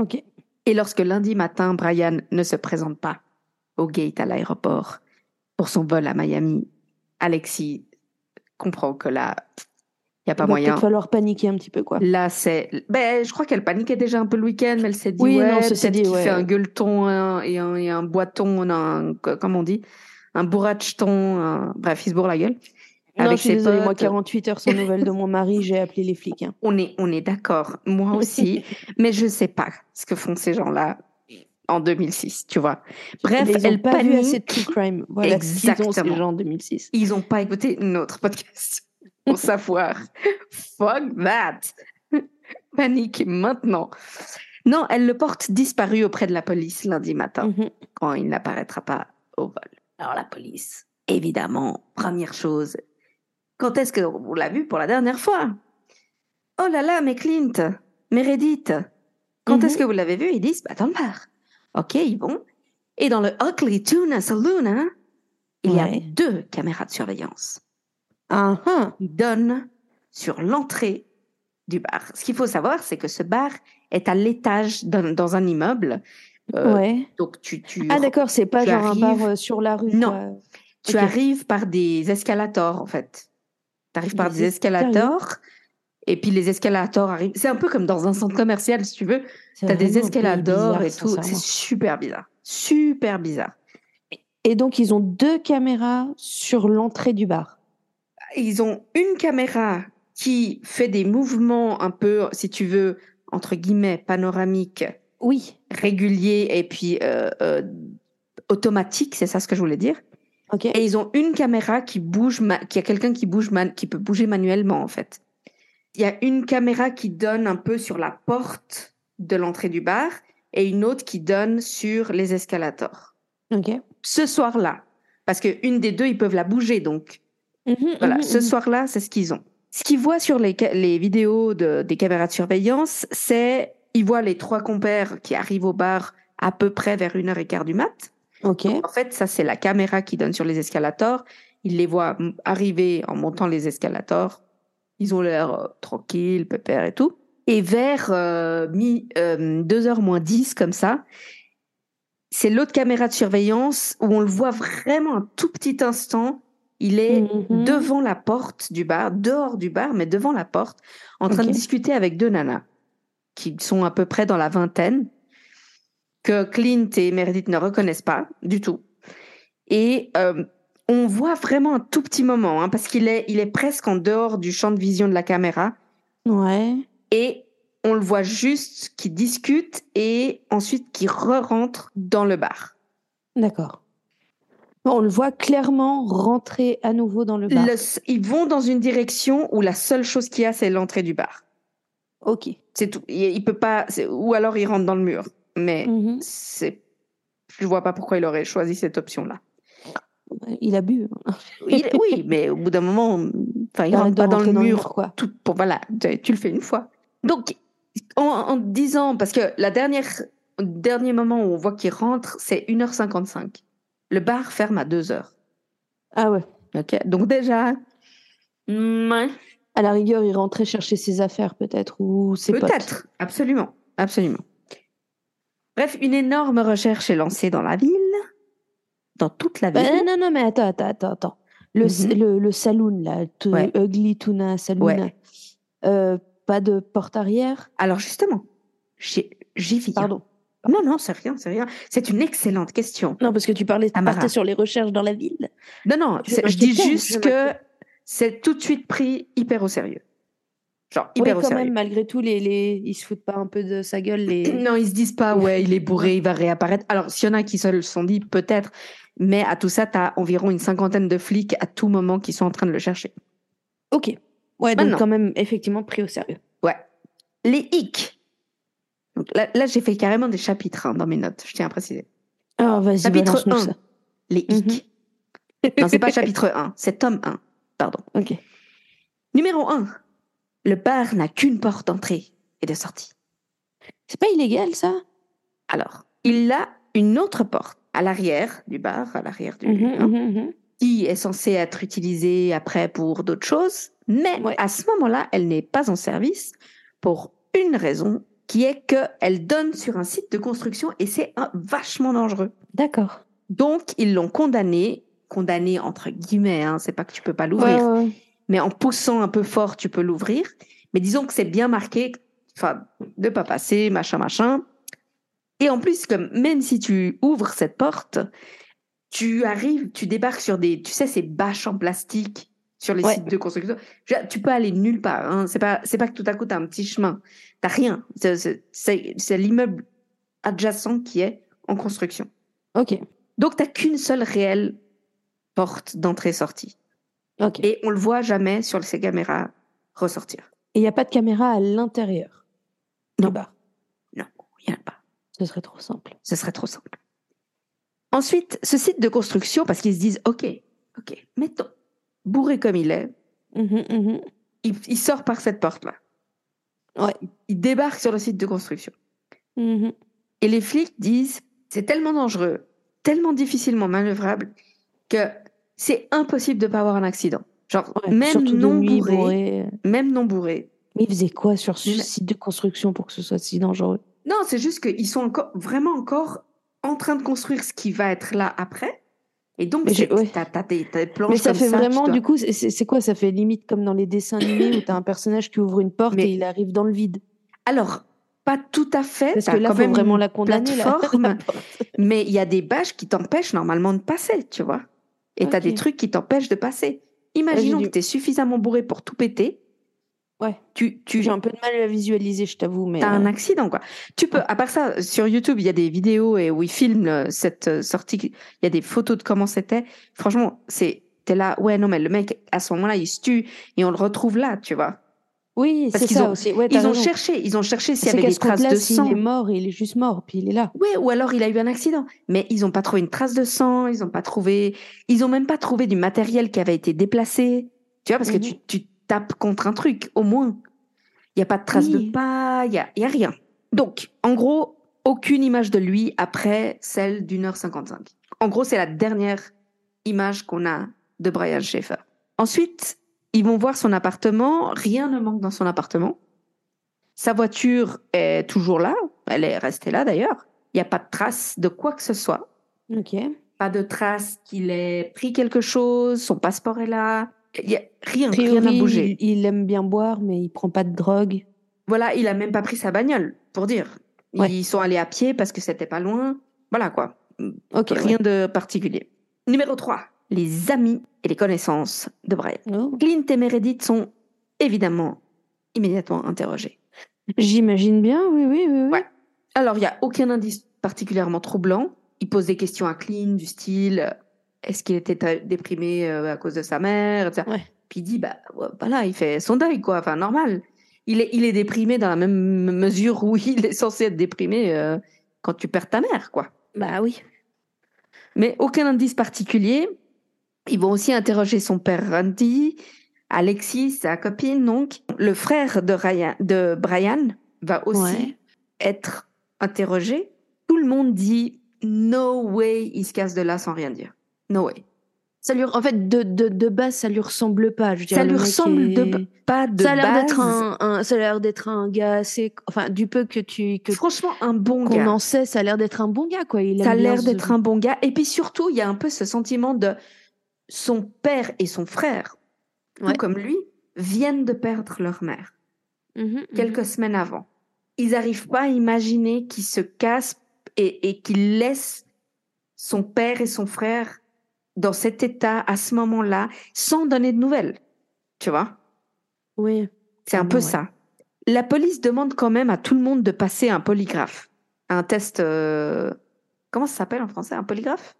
Ok. Et lorsque lundi matin, Brian ne se présente pas au gate à l'aéroport pour son vol à Miami, Alexis comprend que là... Il n'y a pas moyen. Il va falloir paniquer un petit peu, quoi. Là, c'est... je crois qu'elle paniquait déjà un peu le week-end, mais elle s'est dit, fait un gueuleton et un boiton, comment on dit, un bourracheton. Bref, il se bourre la gueule. Avec ses potes. Moi, 48 heures sans nouvelles de mon mari, j'ai appelé les flics. Hein. On est d'accord, moi aussi. Mais je ne sais pas ce que font ces gens-là en 2006, tu vois. Bref, ils n'ont pas vu assez de true crime. Voilà, exactement. Ces gens en 2006. Ils n'ont pas écouté notre podcast. Pour savoir. Fuck that. Panique maintenant. Non, elle le porte disparu auprès de la police lundi matin, quand il n'apparaîtra pas au vol. Alors la police, évidemment, première chose, quand est-ce qu'on l'a vu pour la dernière fois? Oh là là, mais Clint, Meredith, quand est-ce que vous l'avez vu? Ils disent, bah dans le bar. Ok, ils vont. Et dans le Ugly Tuna Saloon, hein, il y a 2 caméras de surveillance. Ils donnent sur l'entrée du bar. Ce qu'il faut savoir, c'est que ce bar est à l'étage dans un immeuble. Donc ah d'accord, c'est pas genre arrives... un bar sur la rue. Non, tu arrives par des escalators en fait. Tu arrives par des escalators et puis les escalators arrivent. C'est un peu comme dans un centre commercial si tu veux. Tu as des escalators bizarre, et tout. C'est super bizarre. Super bizarre. Et donc ils ont 2 caméras sur l'entrée du bar. Ils ont une caméra qui fait des mouvements un peu, si tu veux, entre guillemets, panoramiques, réguliers et puis automatiques, c'est ça ce que je voulais dire. Okay. Et ils ont une caméra qui bouge, qui a quelqu'un qui bouge, qui peut bouger manuellement en fait. Il y a une caméra qui donne un peu sur la porte de l'entrée du bar et une autre qui donne sur les escalators. Okay. Ce soir-là, parce qu'une des 2, ils peuvent la bouger donc. Ce soir-là, c'est ce qu'ils ont. Ce qu'ils voient sur les vidéos des caméras de surveillance, c'est qu'ils voient les 3 compères qui arrivent au bar à peu près vers 1h15 du mat. Okay. Donc, en fait, ça, c'est la caméra qui donne sur les escalators. Ils les voient arriver en montant les escalators. Ils ont l'air tranquilles, pépères et tout. Et vers 2h-10, comme ça, c'est l'autre caméra de surveillance où on le voit vraiment un tout petit instant. Il est devant la porte du bar, dehors du bar, mais devant la porte, en train de discuter avec 2 nanas, qui sont à peu près dans la vingtaine, que Clint et Meredith ne reconnaissent pas du tout. Et on voit vraiment un tout petit moment, hein, parce qu'il est presque en dehors du champ de vision de la caméra. Ouais. Et on le voit juste qu'il discute et ensuite qu'il rentre dans le bar. D'accord. On le voit clairement rentrer à nouveau dans le bar. Ils vont dans une direction où la seule chose qu'il y a, c'est l'entrée du bar. Ok. C'est tout. Il peut pas. Ou alors il rentre dans le mur. Mais je vois pas pourquoi il aurait choisi cette option-là. Il a bu. Oui, mais au bout d'un moment, il rentre pas dans le mur, quoi. Voilà, tu le fais une fois. Donc, en disant, parce que le dernier moment où on voit qu'il rentre, c'est 1h55. Le bar ferme à 2h. Ah ouais. Ok. Donc déjà, à la rigueur, il rentrait chercher ses affaires peut-être ou ses potes. Peut-être. Absolument, absolument. Bref, une énorme recherche est lancée dans la ville, dans toute la ville. Non, mais attends. Le saloon là, Ugly Tuna Saloon. Ouais. Pas de porte arrière. Alors justement, j'y viens. Pardon. Non, c'est rien. C'est une excellente question. Non, parce que tu parlais partais sur les recherches dans la ville. Non, je dis juste que c'est tout de suite pris hyper au sérieux. Genre hyper au sérieux. Quand même, malgré tout, ils se foutent pas un peu de sa gueule. Non, ils se disent pas, il est bourré, il va réapparaître. Alors, s'il y en a qui se le sont dit, peut-être, mais à tout ça, t'as environ une 50aine de flics à tout moment qui sont en train de le chercher. Ok. Ouais, donc quand même, effectivement, pris au sérieux. Ouais. Les hicks. Donc là, j'ai fait carrément des chapitres dans mes notes, je tiens à préciser. Alors, vas-y, chapitre 1, ça. Les hicks. Non, c'est pas chapitre 1, c'est tome 1. Pardon. Ok. Numéro 1, le bar n'a qu'une porte d'entrée et de sortie. C'est pas illégal, ça? Alors, il a une autre porte à l'arrière du bar, qui est censée être utilisée après pour d'autres choses, mais à ce moment-là, elle n'est pas en service pour une raison qui est qu'elle donne sur un site de construction et c'est vachement dangereux. D'accord. Donc, ils l'ont condamné entre guillemets, c'est pas que tu peux pas l'ouvrir, mais en poussant un peu fort, tu peux l'ouvrir. Mais disons que c'est bien marqué, ne pas passer, machin. Et en plus, même si tu ouvres cette porte, tu débarques sur ces bâches en plastique sur les sites de construction. Tu peux aller nulle part, hein. C'est pas que tout à coup, t'as un petit chemin. T'as rien. C'est l'immeuble adjacent qui est en construction. Ok. Donc, t'as qu'une seule réelle porte d'entrée-sortie. Ok. Et on le voit jamais sur ces caméras ressortir. Et il n'y a pas de caméra à l'intérieur du bar. Non, il Il n'y en a pas. Ce serait trop simple. Ce serait trop simple. Ensuite, ce site de construction, parce qu'ils se disent, OK, mettons, bourré comme il est, il sort par cette porte-là. Ouais. Il débarque sur le site de construction. Mmh. Et les flics disent, c'est tellement dangereux, tellement difficilement manœuvrable, que c'est impossible de ne pas avoir un accident. Genre, ouais, même non bourré, même non bourré. Mais ils faisaient quoi sur ce site de construction pour que ce soit si dangereux? Non, c'est juste qu'ils sont encore en train de construire ce qui va être là après. Et donc, t'as des planches. Mais ça comme fait ça, vraiment, du coup, c'est quoi? Ça fait limite comme dans les dessins animés où t'as un personnage qui ouvre une porte et il arrive dans le vide. Alors, pas tout à fait. Parce que là, faut vraiment la condamner, la mais il y a des bâches qui t'empêchent normalement de passer, tu vois. Et t'as des trucs qui t'empêchent de passer. Imaginons que t'es suffisamment bourré pour tout péter. Ouais. J'ai un peu de mal à visualiser, je t'avoue, mais t'as un accident, quoi. Tu peux, à part ça, sur YouTube, il y a des vidéos où ils filment cette sortie. Il y a des photos de comment c'était. Franchement, t'es là, ouais, non, mais le mec, à ce moment-là, il se tue et on le retrouve là, tu vois. Oui, parce c'est ça aussi. Ouais, ils ont cherché s'il y avait des traces de sang. Il est mort, il est juste mort, puis il est là. Ouais, ou alors il a eu un accident. Mais ils n'ont pas trouvé une trace de sang, ils n'ont même pas trouvé du matériel qui avait été déplacé. Tu vois, parce que tu tape contre un truc, au moins. Il n'y a pas de trace de pas, il n'y a rien. Donc, en gros, aucune image de lui après celle d'1h55. En gros, c'est la dernière image qu'on a de Brian Shaffer. Ensuite, ils vont voir son appartement. Rien ne manque dans son appartement. Sa voiture est toujours là. Elle est restée là, d'ailleurs. Il n'y a pas de trace de quoi que ce soit. OK. Pas de trace qu'il ait pris quelque chose. Son passeport est là. Il n'y a rien à bouger. Il aime bien boire, mais il ne prend pas de drogue. Voilà, il n'a même pas pris sa bagnole, pour dire. Ouais. Ils sont allés à pied parce que c'était pas loin. Voilà, quoi. Okay, rien de particulier. Numéro 3, les amis et les connaissances de Brian. Oh. Clint et Meredith sont évidemment immédiatement interrogés. J'imagine bien, oui. Ouais. Alors, il n'y a aucun indice particulièrement troublant. Ils posent des questions à Clint, du style... Est-ce qu'il était déprimé à cause de sa mère, etc. Ouais. Puis il dit, voilà, il fait son deuil, quoi. Enfin, normal. Il est déprimé dans la même mesure où il est censé être déprimé quand tu perds ta mère, quoi. Bah oui. Mais aucun indice particulier. Ils vont aussi interroger son père Randy, Alexis, sa copine, donc. Le frère de Brian va aussi être interrogé. Tout le monde dit, no way, il se casse de là sans rien dire. No way. Ça lui... En fait, de base, ça lui ressemble pas. Je veux dire, ça lui ressemble pas de base. Ça a l'air d'être un gars assez... Enfin, du peu que tu... Franchement, un bon gars. Qu'on en sait, ça a l'air d'être un bon gars, quoi. Ça a l'air d'être un bon gars. Et puis surtout, il y a un peu ce sentiment de... Son père et son frère, tout comme lui, viennent de perdre leur mère. Quelques semaines avant. Ils n'arrivent pas à imaginer qu'ils se cassent et qu'ils laissent son père et son frère... dans cet état, à ce moment-là, sans donner de nouvelles, tu vois ? Oui. C'est un peu ça. La police demande quand même à tout le monde de passer un polygraphe, un test... Comment ça s'appelle en français, un polygraphe ?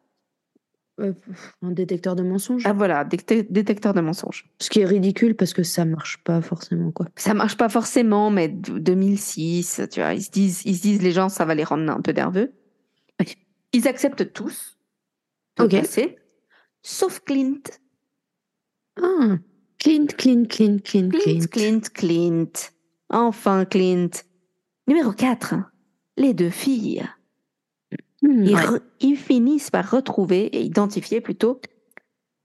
Un détecteur de mensonges. Ah voilà, détecteur de mensonges. Ce qui est ridicule parce que ça marche pas forcément, quoi. Ça marche pas forcément, mais 2006, tu vois, ils se disent les gens, ça va les rendre un peu nerveux. Ils acceptent tous de passer. Sauf Clint. Ah, Clint. Enfin, Clint. Numéro 4, les deux filles. Ils finissent par retrouver et identifier plutôt,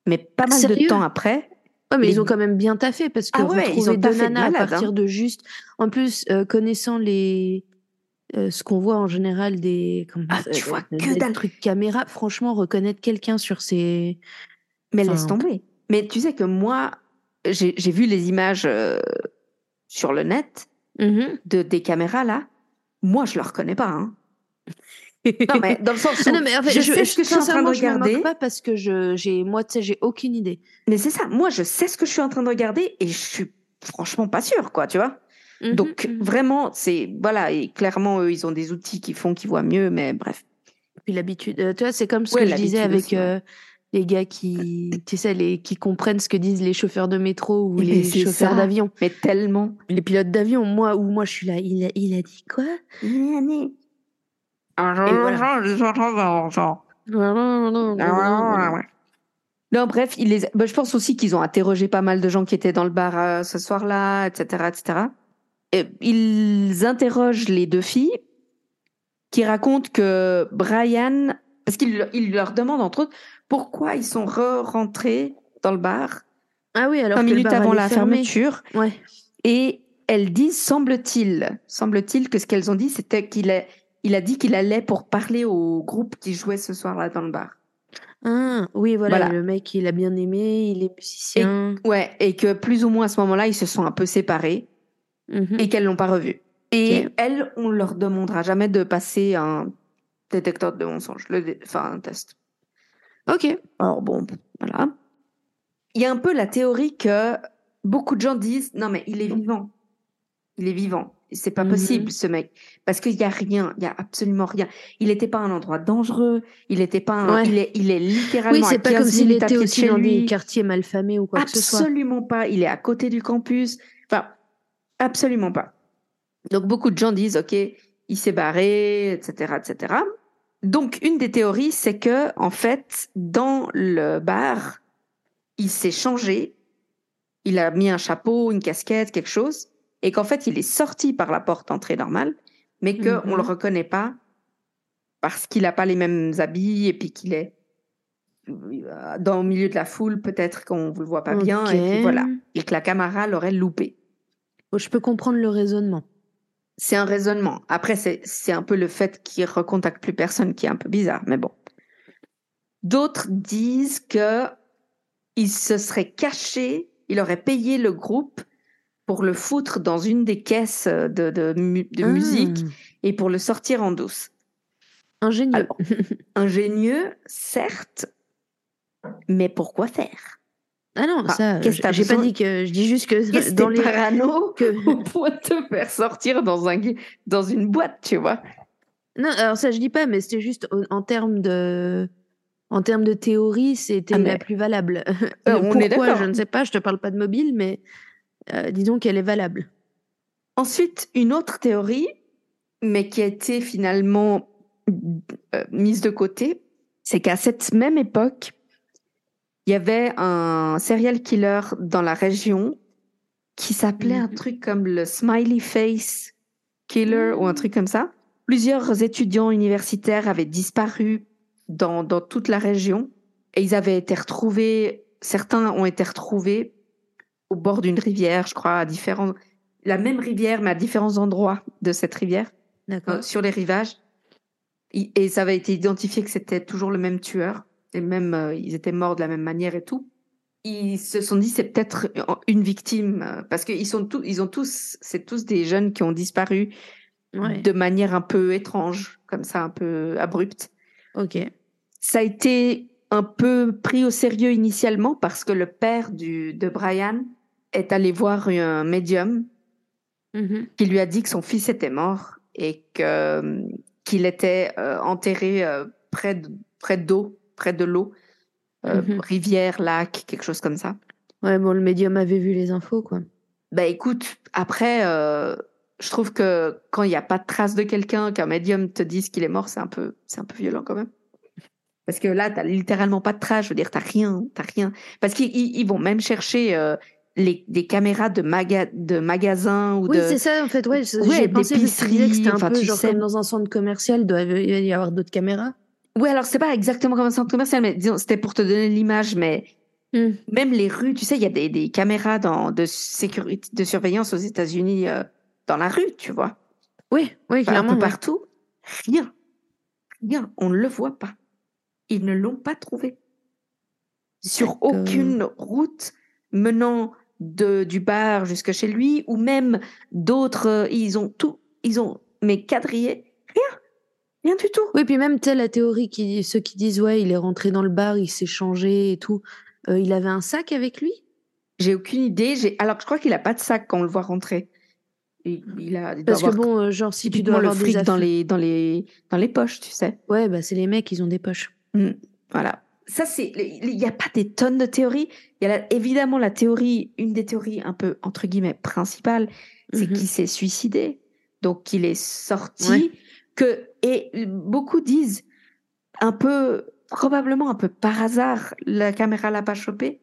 mais pas mal de temps après. Ouais, mais ils ont quand même bien taffé parce que retrouver deux nanas à partir de juste. En plus, connaissant les. Ce qu'on voit en général des tu vois que dalle truc caméra, franchement reconnaître quelqu'un sur ces laisse tomber. Mais tu sais que moi j'ai vu les images sur le net des caméras là, moi je le reconnais pas hein. Non mais dans le sens où je sais ce que je suis en train de regarder. Je me moque pas parce que j'ai aucune idée. Mais c'est ça, moi je sais ce que je suis en train de regarder et je suis franchement pas sûre quoi, tu vois. Donc, vraiment, c'est... Voilà, et clairement, eux, ils ont des outils qui font qu'ils voient mieux, mais bref. Et puis l'habitude... tu vois, c'est comme ce que je disais avec les gars qui... Tu sais, qui comprennent ce que disent les chauffeurs de métro ou les chauffeurs d'avion. Mais tellement. Les pilotes d'avion, moi, je suis là, il a dit quoi ? Non, bref, bah, je pense aussi qu'ils ont interrogé pas mal de gens qui étaient dans le bar ce soir-là, etc., etc. Et ils interrogent les deux filles qui racontent que Brian... Parce qu'il leur demande, entre autres, pourquoi ils sont rentrés dans le bar. Ah oui, alors 5 minutes avant la fermeture. Ouais. Et elles disent, semble-t-il que ce qu'elles ont dit, c'était qu'il a dit qu'il allait pour parler au groupe qui jouait ce soir-là dans le bar. Ah, oui, voilà. Le mec, il a bien aimé, il est musicien. Ouais, et que plus ou moins à ce moment-là, ils se sont un peu séparés et qu'elles l'ont pas revu. Et elles, on leur demandera jamais de passer un détecteur de mensonges, un test. Ok. Alors bon, voilà. Il y a un peu la théorie que beaucoup de gens disent « Non, mais il est vivant. Il est vivant. C'est pas possible, ce mec. » Parce qu'il y a rien. Il y a absolument rien. Il n'était pas à un endroit dangereux. Il n'était pas... Il est littéralement... Oui, c'est pas comme s'il était aussi dans des quartiers malfamés ou quoi que ce soit. Absolument pas. Il est à côté du campus. Enfin, absolument pas. Donc, beaucoup de gens disent « Ok, il s'est barré, etc., etc. » Donc, une des théories, c'est que, en fait, dans le bar, il s'est changé. Il a mis un chapeau, une casquette, quelque chose. Et qu'en fait, il est sorti par la porte d'entrée normale, mais qu'on ne le reconnaît pas parce qu'il n'a pas les mêmes habits et puis qu'il est dans, au milieu de la foule, peut-être qu'on ne le voit pas bien. Et puis voilà. Et que la caméra l'aurait loupé. Je peux comprendre le raisonnement. C'est un raisonnement. Après, c'est un peu le fait qu'il ne recontacte plus personne qui est un peu bizarre, mais bon. D'autres disent qu'il se serait caché, il aurait payé le groupe pour le foutre dans une des caisses de musique et pour le sortir en douce. Ingénieux. Alors, ingénieux, certes, mais pourquoi faire ? Ah non, ça, j'ai pas dit que... Je dis juste que... Qu'est-ce dans les parano au point de te faire sortir dans une boîte, tu vois ? Non, alors ça, je dis pas, mais c'était juste en termes de... En termes de théorie, c'était la plus valable. On est d'accord. Je ne sais pas, je te parle pas de mobile, mais... disons qu'elle est valable. Ensuite, une autre théorie, mais qui a été finalement mise de côté, c'est qu'à cette même époque, il y avait un serial killer dans la région qui s'appelait un truc comme le Smiley Face Killer ou un truc comme ça. Plusieurs étudiants universitaires avaient disparu dans toute la région et ils avaient été retrouvés, certains ont été retrouvés au bord d'une rivière, je crois, la même rivière, mais à différents endroits de cette rivière, sur les rivages. Et ça avait été identifié que c'était toujours le même tueur, et même ils étaient morts de la même manière et tout. Ils se sont dit, c'est peut-être une victime, parce qu'ils sont c'est tous des jeunes qui ont disparu de manière un peu étrange, comme ça, un peu abrupte. Ok. Ça a été un peu pris au sérieux initialement parce que le père de Brian est allé voir un médium qui lui a dit que son fils était mort et qu'il était enterré près de l'eau, rivière, lac, quelque chose comme ça. Ouais, bon, le médium avait vu les infos, quoi. Bah écoute, après, je trouve que quand il n'y a pas de trace de quelqu'un, qu'un médium te dise qu'il est mort, c'est un peu violent quand même. Parce que là, t'as littéralement pas de trace, je veux dire, t'as rien. Parce qu'ils vont même chercher des caméras de magasins ou c'est ça, en fait, j'ai pensé que c'était un peu genre comme dans un centre commercial, il doit y avoir d'autres caméras. Oui, alors c'est pas exactement comme un centre commercial, mais disons, c'était pour te donner l'image, mais même les rues, tu sais, il y a des caméras de sécurité, de surveillance aux États-Unis dans la rue, tu vois. Oui, clairement. Un peu partout, rien, on ne le voit pas. Ils ne l'ont pas trouvé. Sur aucune route menant du bar jusque chez lui, ou même d'autres, ils ont quadrillé, rien du tout. Oui, puis même, tu sais, la théorie, ceux qui disent, il est rentré dans le bar, il s'est changé et tout, il avait un sac avec lui ? J'ai aucune idée, alors je crois qu'il n'a pas de sac quand on le voit rentrer. Si tu dois avoir le fric dans les poches, tu sais. Ouais, bah c'est les mecs, ils ont des poches. Voilà. Ça, il n'y a pas des tonnes de théories. Il y a évidemment une des théories un peu, entre guillemets, principales, c'est qu'il s'est suicidé. Donc, qu'il est sorti, que Et beaucoup disent, un peu, probablement un peu par hasard, la caméra l'a pas chopé,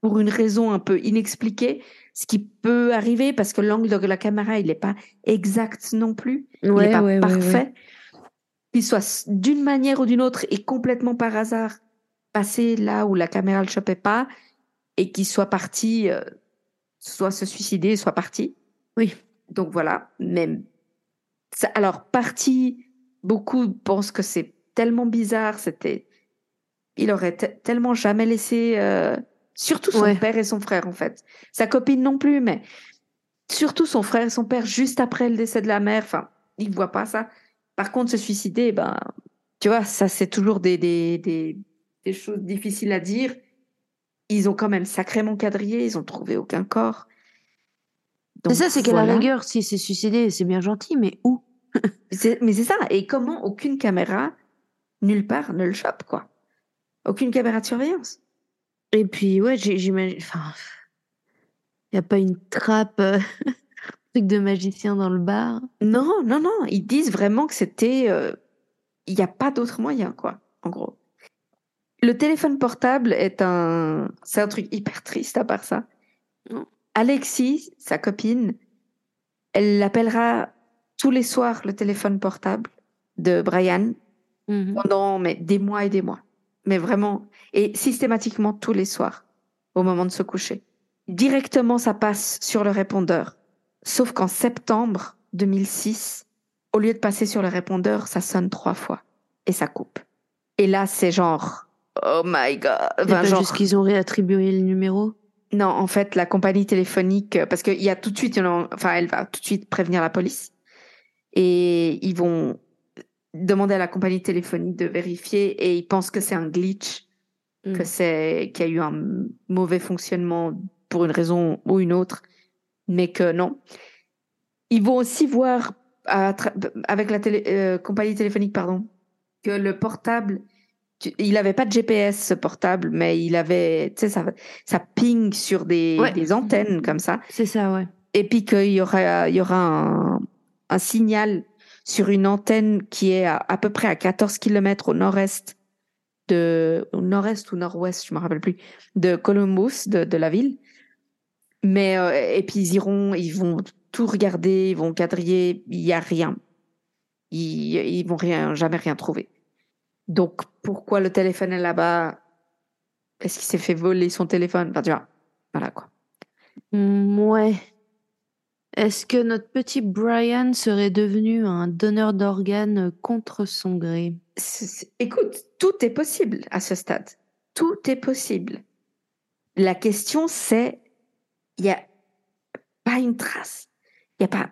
pour une raison un peu inexpliquée, ce qui peut arriver parce que l'angle de la caméra, il n'est pas exact non plus, il n'est pas parfait. Qu'il soit d'une manière ou d'une autre et complètement par hasard passé là où la caméra ne le chopait pas et qu'il soit parti, soit se suicider, soit parti. Oui. Donc voilà. Mais ça, alors, parti, beaucoup pensent que c'est tellement bizarre, c'était... Il aurait tellement jamais laissé... Surtout son père et son frère, en fait. Sa copine non plus, mais surtout son frère et son père, juste après le décès de la mère. Enfin, ils ne voient pas ça. Par contre, se suicider, ben, tu vois, ça, c'est toujours des choses difficiles à dire. Ils ont quand même sacrément quadrillé, ils n'ont trouvé aucun corps. Donc, c'est ça, c'est qu'à la rigueur, si c'est suicidé, c'est bien gentil, mais où? Mais c'est ça. Et comment aucune caméra, nulle part, ne le chope, quoi. Aucune caméra de surveillance. Et puis, ouais, j'imagine... Enfin, il n'y a pas une trappe, truc de magicien dans le bar. Non, non, non. Ils disent vraiment que c'était... Il n'y a pas d'autre moyen, quoi, en gros. Le téléphone portable est un... C'est un truc hyper triste, à part ça. Alexis, sa copine, elle l'appellera tous les soirs le téléphone portable de Brian pendant des mois et des mois. Mais vraiment, et systématiquement tous les soirs, au moment de se coucher. Directement, ça passe sur le répondeur. Sauf qu'en septembre 2006, au lieu de passer sur le répondeur, ça sonne 3 fois. Et ça coupe. Et là, c'est genre, oh my god. Enfin, c'est genre... juste qu'ils ont réattribué le numéro? Non, en fait, la compagnie téléphonique, parce qu'il y a tout de suite, enfin, elle va tout de suite prévenir la police. Et ils vont... demander à la compagnie téléphonique de vérifier et ils pensent que c'est un glitch, qu'il y a eu un mauvais fonctionnement pour une raison ou une autre, mais que non. Ils vont aussi voir avec la compagnie téléphonique, pardon, que le portable, il n'avait pas de GPS ce portable, mais il avait, tu sais, ça ping sur des antennes comme ça. C'est ça, ouais. Et puis qu'il y aura, un signal sur une antenne qui est à peu près à 14 km au nord-est ou nord-ouest, je me rappelle plus, de Columbus, de la ville. Mais, et puis ils vont tout regarder, ils vont quadriller, il n'y a rien. Ils vont jamais rien trouver. Donc, pourquoi le téléphone est là-bas? Est-ce qu'il s'est fait voler son téléphone? Enfin, tu vois, voilà quoi. Ouais. Est-ce que notre petit Brian serait devenu un donneur d'organes contre son gré? Écoute, tout est possible à ce stade. Tout est possible. La question, c'est... Il n'y a pas une trace. Il n'y a pas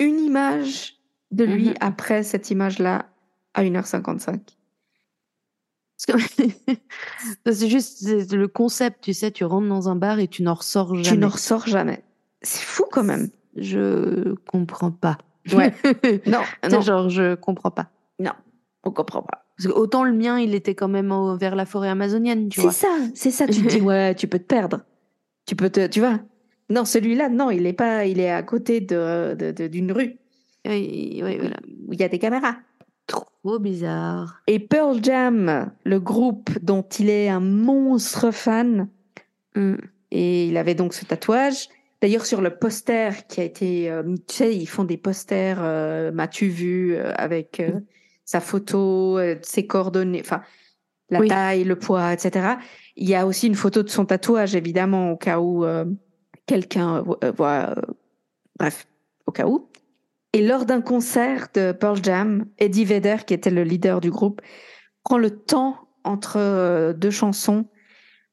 une image de lui après cette image-là à 1h55. C'est juste le concept, tu sais, tu rentres dans un bar et tu n'en ressors jamais. Tu n'en ressors jamais. C'est fou quand même. Je comprends pas. Ouais. Non, non. Genre, je comprends pas. Non, on comprend pas. Parce que autant le mien, il était quand même vers la forêt amazonienne, tu vois. C'est ça. Tu te dis, ouais, tu peux te perdre. Tu vois. Non, celui-là, non, il est pas. Il est à côté d'une rue. Oui, voilà. Où il y a des caméras. Trop bizarre. Et Pearl Jam, le groupe dont il est un monstre fan, et il avait donc ce tatouage. D'ailleurs, sur le poster qui a été... tu sais, ils font des posters, m'as-tu vu, avec sa photo, ses coordonnées, enfin, la taille, le poids, etc. Il y a aussi une photo de son tatouage, évidemment, au cas où quelqu'un voit... bref, au cas où. Et lors d'un concert de Pearl Jam, Eddie Vedder, qui était le leader du groupe, prend le temps, entre deux chansons,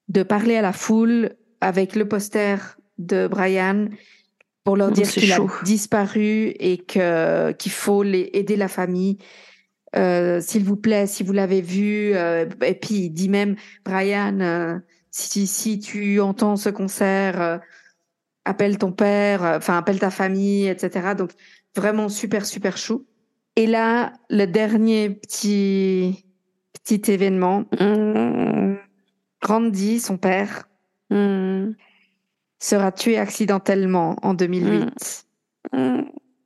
de parler à la foule avec le poster... de Brian pour leur dire qu'il a disparu et qu'il faut aider la famille, s'il vous plaît, si vous l'avez vu, et puis il dit même Brian, si tu entends ce concert, appelle ton père, appelle ta famille, etc. Donc vraiment super super chou. Et là, le dernier petit événement, Randy, son père, sera tué accidentellement en 2008.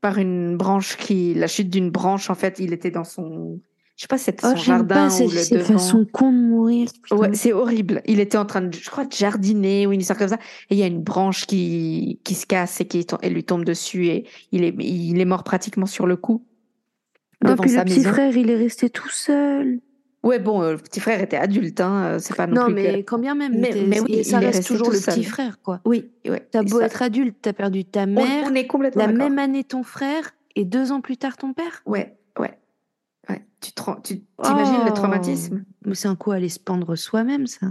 par une branche qui, la chute d'une branche, en fait, il était dans son, je sais pas, c'était son jardin ou le devant. C'est façon con de mourir. Putain. Ouais, c'est horrible. Il était en train de, je crois, de jardiner ou une histoire comme ça. Et il y a une branche qui se casse et qui lui tombe dessus et il est mort pratiquement sur le coup. Non, puis le petit frère, il est resté tout seul. Ouais, bon, le petit frère était adulte, hein, c'est pas non plus. Non, mais quand bien même, mais oui, ça reste toujours le petit frère, quoi. Oui, ouais. T'as beau être adulte, t'as perdu ta mère. On est complètement d'accord. La même année ton frère et 2 ans plus tard ton père. Ouais. Tu t'imagines le traumatisme ? Mais c'est un coup à aller se pendre soi-même, ça.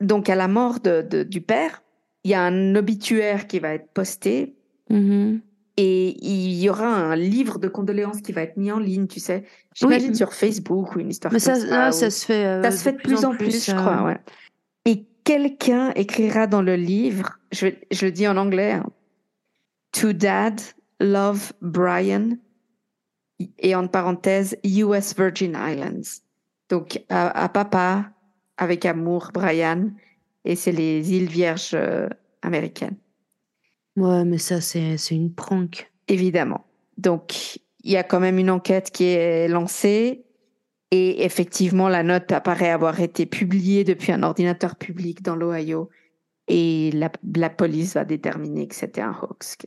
Donc à la mort du père, il y a un obituaire qui va être posté. Mm-hmm. Et il y aura un livre de condoléances qui va être mis en ligne, tu sais. J'imagine sur Facebook ou une histoire. Mais comme ça, ça se fait. Ça se fait de plus en plus, je crois. Ouais. Et quelqu'un écrira dans le livre, je le dis en anglais, hein, To Dad, Love, Brian, et en parenthèse, US Virgin Islands. Donc, à papa, avec amour, Brian, et c'est les îles Vierges américaines. Ouais, mais ça, c'est une prank. Évidemment. Donc, il y a quand même une enquête qui est lancée. Et effectivement, la note apparaît avoir été publiée depuis un ordinateur public dans l'Ohio. Et la police va déterminer que c'était un hoax.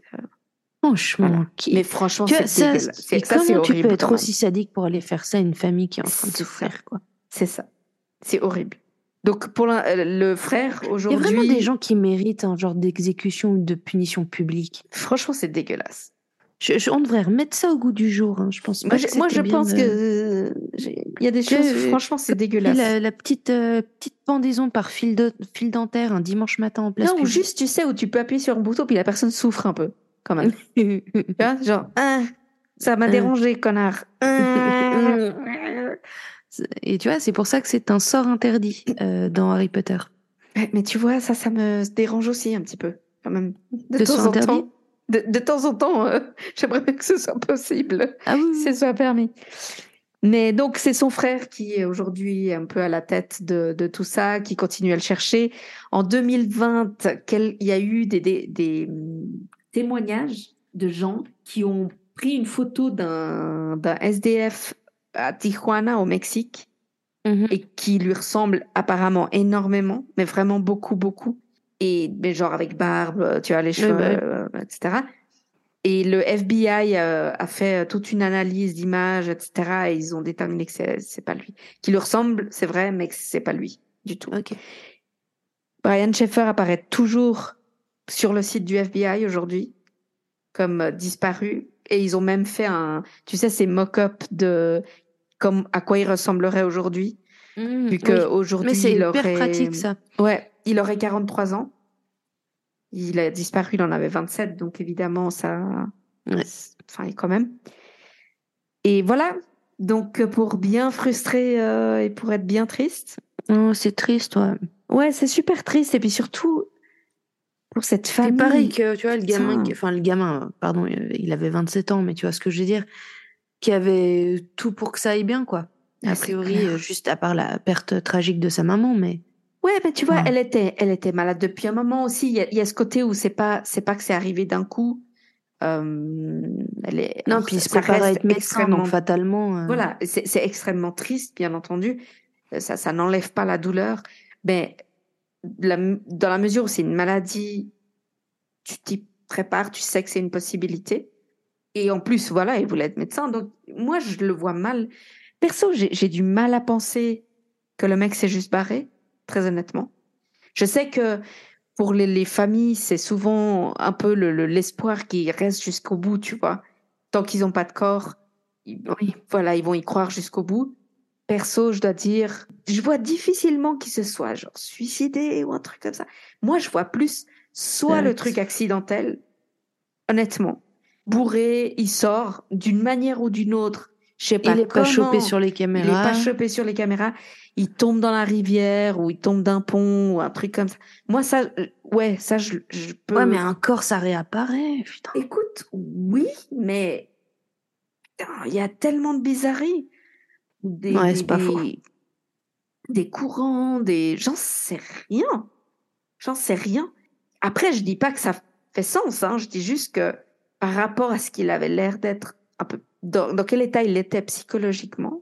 Franchement. Voilà. Mais franchement, c'est horrible. Comment tu peux être aussi sadique pour aller faire ça à une famille qui est en train de souffrir, quoi. C'est ça. C'est horrible. Donc, pour le frère, aujourd'hui... Il y a vraiment des gens qui méritent un genre d'exécution ou de punition publique. Franchement, c'est dégueulasse. On devrait remettre ça au goût du jour. Hein. Je pense pas que il y a des choses... Franchement, c'est dégueulasse. La petite pendaison par fil dentaire un dimanche matin en place publique. Juste, tu sais, où tu peux appuyer sur un bouton puis la personne souffre un peu, quand même. Tu vois, genre, ça m'a dérangé, connard. Et tu vois, c'est pour ça que c'est un sort interdit dans Harry Potter. Mais tu vois, ça me dérange aussi un petit peu, quand même. De temps en temps, j'aimerais bien que ce soit possible, si ce soit permis. Mais donc, c'est son frère qui est aujourd'hui un peu à la tête de tout ça, qui continue à le chercher. En 2020, il y a eu des témoignages de gens qui ont pris une photo d'un SDF à Tijuana, au Mexique, et qui lui ressemble apparemment énormément, mais vraiment beaucoup, beaucoup. Mais genre avec barbe, tu vois, les cheveux, etc. Et le FBI a fait toute une analyse d'images, etc. Et ils ont déterminé que c'est pas lui. Qui lui ressemble, c'est vrai, mais que c'est pas lui du tout. Okay. Brian Shaffer apparaît toujours sur le site du FBI aujourd'hui, comme disparu. Et ils ont même fait tu sais, ces mock-up de comme à quoi il ressemblerait aujourd'hui, vu que aujourd'hui il aurait. Mais c'est hyper pratique, ça. Ouais, il aurait 43 ans. Il a disparu, il en avait 27, donc évidemment ça. Ouais. Enfin, quand même. Et voilà. Donc pour bien frustrer et pour être bien triste. Oh, c'est triste, ouais. Ouais, c'est super triste. Et puis surtout. Pour cette famille. C'est pareil que, tu vois, le gamin, il avait 27 ans, mais tu vois ce que je veux dire, qui avait tout pour que ça aille bien, quoi. A priori, juste à part la perte tragique de sa maman, mais... Ouais, mais tu vois, elle était malade depuis un moment aussi. Il y a ce côté où c'est pas que c'est arrivé d'un coup. Non, puis il se prépare à être médecin, donc fatalement... Voilà, c'est extrêmement triste, bien entendu. Ça n'enlève pas la douleur, mais... dans la mesure où c'est une maladie, tu t'y prépares, tu sais que c'est une possibilité. Et en plus, voilà, il voulait être médecin. Donc, moi, je le vois mal. Perso, j'ai du mal à penser que le mec s'est juste barré, très honnêtement. Je sais que pour les familles, c'est souvent un peu l'espoir qui reste jusqu'au bout, tu vois. Tant qu'ils n'ont pas de corps, ils vont y croire jusqu'au bout. Perso, je dois dire, je vois difficilement qu'il se soit genre suicidé ou un truc comme ça. Moi, je vois plus soit le truc accidentel, honnêtement. Bourré, il sort d'une manière ou d'une autre. Je sais pas comment. Il est pas chopé sur les caméras. Il tombe dans la rivière ou il tombe d'un pont ou un truc comme ça. Moi, ça, je peux. Ouais, mais un corps, ça réapparaît, putain. Écoute, oui, mais il y a tellement de bizarreries. Des courants, j'en sais rien. Après, je dis pas que ça fait sens, hein. Je dis juste que par rapport à ce qu'il avait l'air d'être, un peu, dans quel état il était psychologiquement,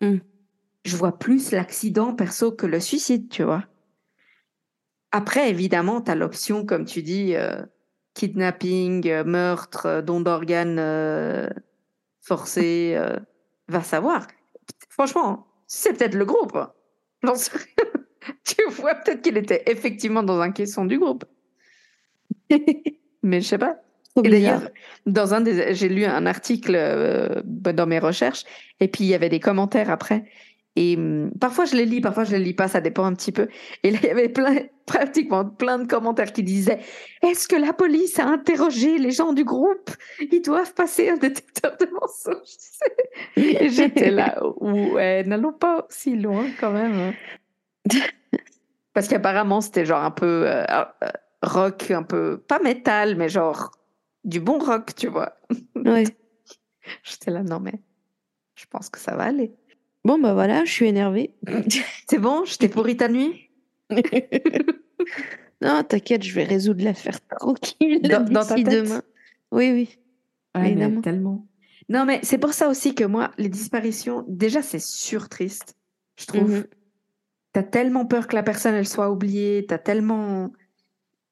je vois plus l'accident perso que le suicide, tu vois. Après, évidemment, tu as l'option, comme tu dis, kidnapping, meurtre, don d'organes forcé, va savoir. Franchement, c'est peut-être le groupe. J'en sais rien. Tu vois, peut-être qu'il était effectivement dans un caisson du groupe. Mais je sais pas. Et d'ailleurs, dans un des, j'ai lu un article dans mes recherches, et puis il y avait des commentaires après. Et parfois je les lis, parfois je les lis pas, ça dépend un petit peu. Et là, il y avait pratiquement plein de commentaires qui disaient « Est-ce que la police a interrogé les gens du groupe ? Ils doivent passer un détecteur de mensonges. » Et j'étais là « Ouais, n'allons pas si loin quand même. » Parce qu'apparemment, c'était genre un peu rock, un peu, pas métal, mais genre du bon rock, tu vois. Ouais. J'étais là « Non, mais je pense que ça va aller. » Bon, bah voilà, je suis énervée. C'est bon, je t'ai pourri ta nuit. Non, t'inquiète, je vais résoudre l'affaire tranquille. Dans ta tête demain. Oui. Ouais, évidemment. Tellement. Non, mais c'est pour ça aussi que moi, les disparitions, déjà, c'est surtriste, je trouve. Mm-hmm. T'as tellement peur que la personne, elle soit oubliée, t'as tellement...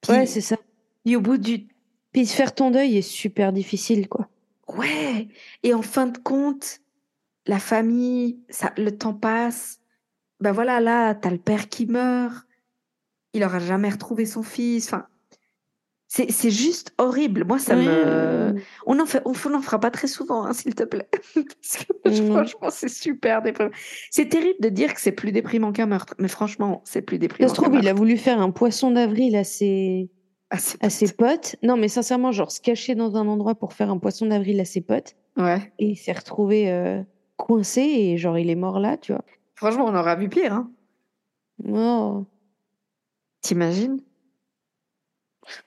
Puis, ouais, c'est ça. Et au bout du... Puis faire ton deuil est super difficile, quoi. Ouais, et en fin de compte... La famille, ça, le temps passe. Ben voilà, là, t'as le père qui meurt. Il n'aura jamais retrouvé son fils. Enfin, c'est juste horrible. Moi, ça me... On en fera pas très souvent, hein, s'il te plaît. Parce que franchement, c'est super déprimant. C'est terrible de dire que c'est plus déprimant qu'un meurtre. Mais franchement, c'est plus déprimant. Ça se trouve, il a voulu faire un poisson d'avril à ses potes. Non, mais sincèrement, genre se cacher dans un endroit pour faire un poisson d'avril à ses potes. Ouais. Et il s'est retrouvé... coincé et genre il est mort là, tu vois. Franchement, on aura vu pire, hein. Oh. T'imagines ?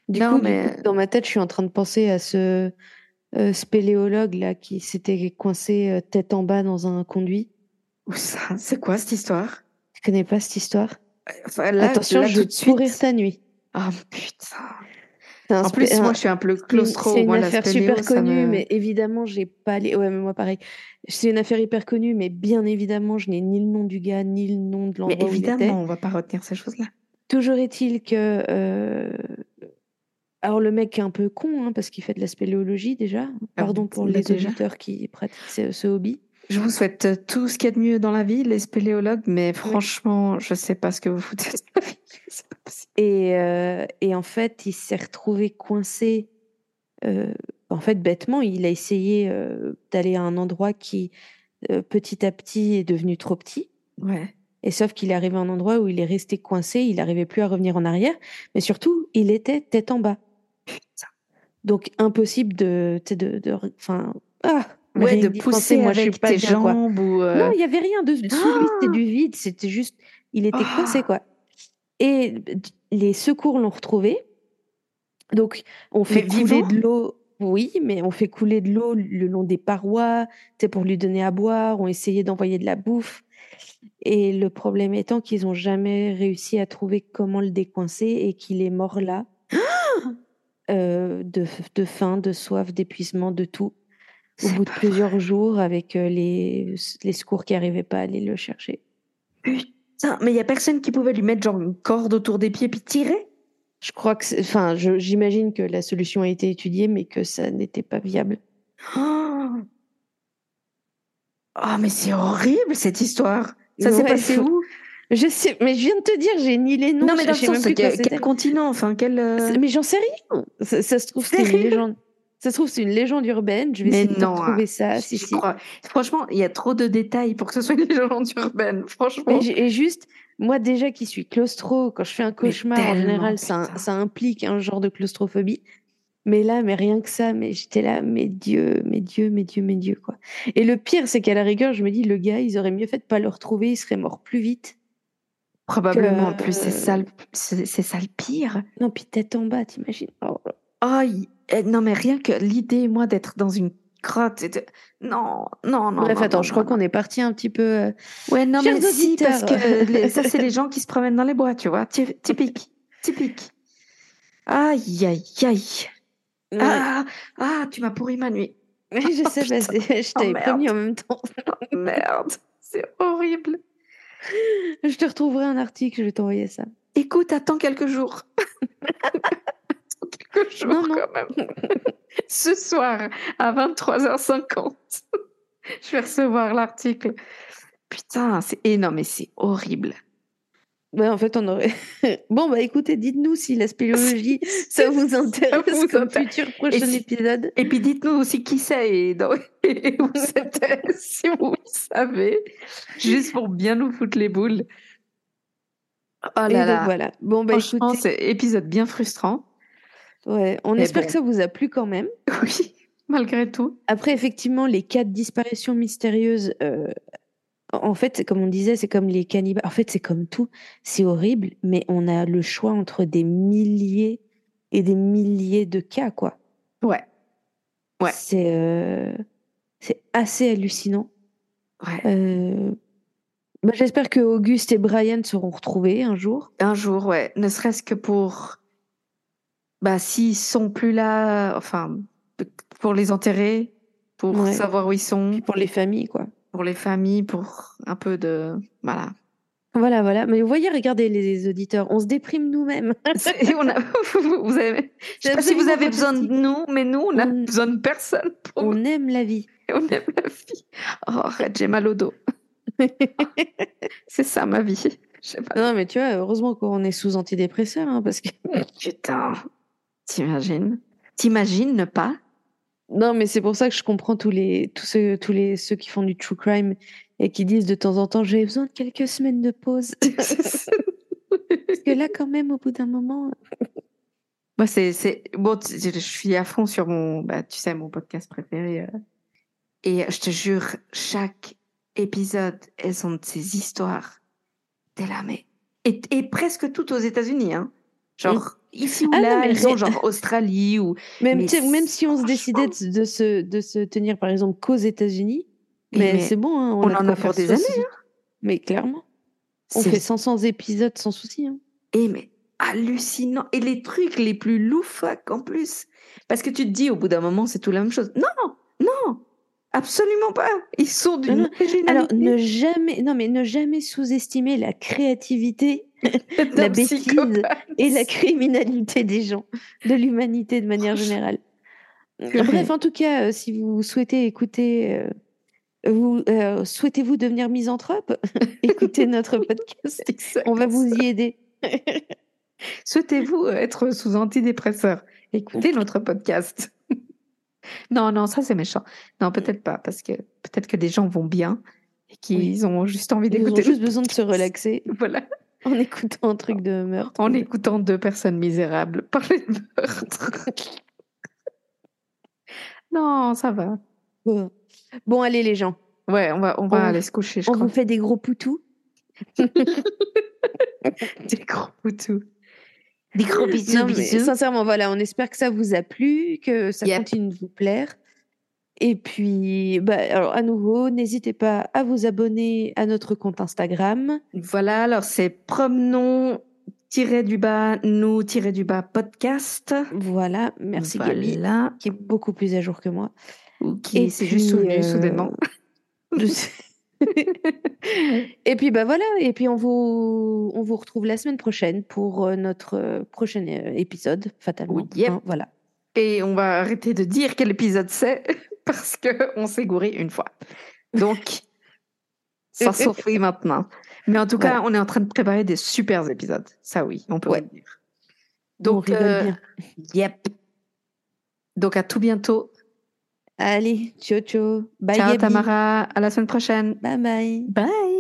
Du coup, dans ma tête, je suis en train de penser à ce spéléologue là qui s'était coincé tête en bas dans un conduit. Où ça ? C'est quoi cette histoire ? Tu connais pas cette histoire ? Enfin, là, attention, là, je vais pourrir ta nuit. Ah oh, putain. En plus, moi, je suis un peu claustro. C'est une affaire super connue, mais évidemment, j'ai pas les... Ouais, mais moi, pareil. C'est une affaire hyper connue, mais bien évidemment, je n'ai ni le nom du gars, ni le nom de l'endroit où il était. Mais évidemment, on va pas retenir ces choses-là. Toujours est-il que... Alors, le mec est un peu con, hein, parce qu'il fait de la spéléologie, déjà. Pardon pour les auditeurs qui pratiquent ce hobby. Je vous souhaite tout ce qu'il y a de mieux dans la vie, les spéléologues, mais franchement, je sais pas ce que vous foutez de la vie. C'est pas possible. Et en fait, il s'est retrouvé coincé. En fait, bêtement, il a essayé d'aller à un endroit qui, petit à petit, est devenu trop petit. Ouais. Et sauf qu'il est arrivé à un endroit où il est resté coincé, il n'arrivait plus à revenir en arrière, mais surtout, il était tête en bas. Putain. Donc, impossible de pousser moi, avec tes jambes. Non, il n'y avait rien de solide, c'était du vide, c'était juste... Il était coincé, quoi. Et les secours l'ont retrouvé. Donc, on fait couler de l'eau... Oui, mais on fait couler de l'eau le long des parois, pour lui donner à boire, on essayait d'envoyer de la bouffe. Et le problème étant qu'ils n'ont jamais réussi à trouver comment le décoincer et qu'il est mort là, de faim, de soif, d'épuisement, de tout. Au bout de plusieurs jours, avec les secours qui n'arrivaient pas à aller le chercher. Putain, mais il n'y a personne qui pouvait lui mettre genre une corde autour des pieds puis tirer ? Je crois que... Enfin, j'imagine que la solution a été étudiée, mais que ça n'était pas viable. Oh, mais c'est horrible, cette histoire. Ça s'est passé où ? Je sais, mais je viens de te dire, j'ai ni les noms. Non, mais dans le sens, quel continent, enfin, quel... Mais j'en sais rien. Ça se trouve, c'est une légende. Ça se trouve, c'est une légende urbaine. Je vais essayer de trouver ça. Si. Franchement, il y a trop de détails pour que ce soit une légende urbaine. Franchement. Et juste, moi déjà qui suis claustro, quand je fais un cauchemar, en général, ça implique un genre de claustrophobie. Mais là, rien que ça, j'étais là, mes dieux, quoi. Et le pire, c'est qu'à la rigueur, je me dis, le gars, ils auraient mieux fait de pas le retrouver, il serait mort plus vite. Probablement, en plus, c'est ça le pire. Non, puis tête en bas, t'imagines. Aïe. Non, mais rien que l'idée, moi, d'être dans une crotte... Non. Bref, attends, je crois qu'on est parti un petit peu... Ouais, non, mais si, parce que ça, c'est les gens qui se promènent dans les bois, tu vois. Typique. Aïe. Ouais. Ah, tu m'as pourri ma nuit. Mais je sais, je t'avais promis en même temps. Oh, merde, c'est horrible. Je te retrouverai un article, je vais t'envoyer ça. Écoute, attends quelques jours. Quand même. Ce soir, à 23h50, je vais recevoir l'article. Putain, c'est énorme, mais c'est horrible. Ouais, en fait, on aurait... Bon, bah écoutez, dites-nous si la spéléologie, ça vous intéresse comme futur prochain épisode. Et puis dites-nous aussi qui c'est et où c'était, si vous le savez, juste pour bien nous foutre les boules. Oh là là. Voilà. Bon, bah, franchement, écoutez... c'est un épisode bien frustrant. Ouais, on espère que ça vous a plu quand même. Oui, malgré tout. Après, effectivement, les 4 disparitions mystérieuses... En fait, comme on disait, c'est comme les cannibales. En fait, c'est comme tout. C'est horrible, mais on a le choix entre des milliers et des milliers de cas, quoi. Ouais. Ouais. C'est assez hallucinant. Ouais. Bah, j'espère que Auguste et Brian seront retrouvés un jour. Un jour, ouais. Ne serait-ce que pour... Bah, s'ils sont plus là, enfin, pour les enterrer, pour savoir où ils sont. Puis pour les familles, quoi. Pour les familles, pour un peu de... Voilà. Voilà, voilà. Mais vous voyez, regardez les auditeurs, on se déprime nous-mêmes. Je ne sais pas si vous avez besoin de nous, mais nous, on n'a besoin de personne. On aime la vie. On aime la vie. Oh, arrête, j'ai mal au dos. C'est ça, ma vie. Je sais pas. Non, mais tu vois, heureusement qu'on est sous antidépresseur, hein, parce que... Putain, t'imagines ne pas... Non, mais c'est pour ça que je comprends tous ceux qui font du true crime et qui disent de temps en temps, j'ai besoin de quelques semaines de pause. Parce que là, quand même, au bout d'un moment... Moi, bon, je suis à fond sur mon podcast préféré. Et je te jure, chaque épisode, elles ont de ces histoires. T'es là, mais... Et presque toutes aux États-Unis, hein. Genre... Ici ou là, ils ont genre Australie ou... Même si on se décidait de se tenir, par exemple, qu'aux États-Unis, mais c'est bon, hein, on en a pour des années. Hein. Mais clairement, on fait 500 épisodes sans souci. Hein. Et mais hallucinant. Et les trucs les plus loufoques en plus. Parce que tu te dis, au bout d'un moment, c'est tout la même chose. Non, absolument pas. Ils sont d'une originalité. Alors, ne jamais sous-estimer la créativité... la bêtise et la criminalité des gens, de l'humanité de manière générale. Bref, en tout cas, si vous souhaitez écouter, souhaitez-vous devenir misanthrope ? Écoutez notre podcast, on va vous y aider. Souhaitez-vous être sous antidépresseur ? Écoutez notre podcast. Non, ça c'est méchant. Non, peut-être pas, parce que peut-être que des gens vont bien et qu'ils ont juste envie d'écouter. Ils ont juste besoin de se relaxer. Voilà. En écoutant un truc de meurtre. En écoutant 2 personnes misérables parler de meurtre. Non, ça va. Bon, allez les gens. Ouais, on va aller se coucher, je crois. On vous fait des gros poutous. Des gros poutous. Des gros bisous. Mais sincèrement, voilà, on espère que ça vous a plu, que ça continue de vous plaire. Et puis, alors à nouveau, n'hésitez pas à vous abonner à notre compte Instagram. Voilà, alors c'est promenons-nous-du-bas podcast. Voilà, merci Gaby, qui est beaucoup plus à jour que moi. Qui s'est juste souvenu soudainement. Et puis voilà, et puis on vous retrouve la semaine prochaine pour notre prochain épisode, fatalement. Oui, voilà. Et on va arrêter de dire quel épisode c'est, parce qu'on s'est gouré une fois. Donc, ça s'offrit maintenant. Mais en tout cas, on est en train de préparer des super épisodes. Ça oui, on peut le dire. Donc, Donc, à tout bientôt. Allez, ciao, ciao. Bye, Gaby. Tamara. À la semaine prochaine. Bye, bye. Bye.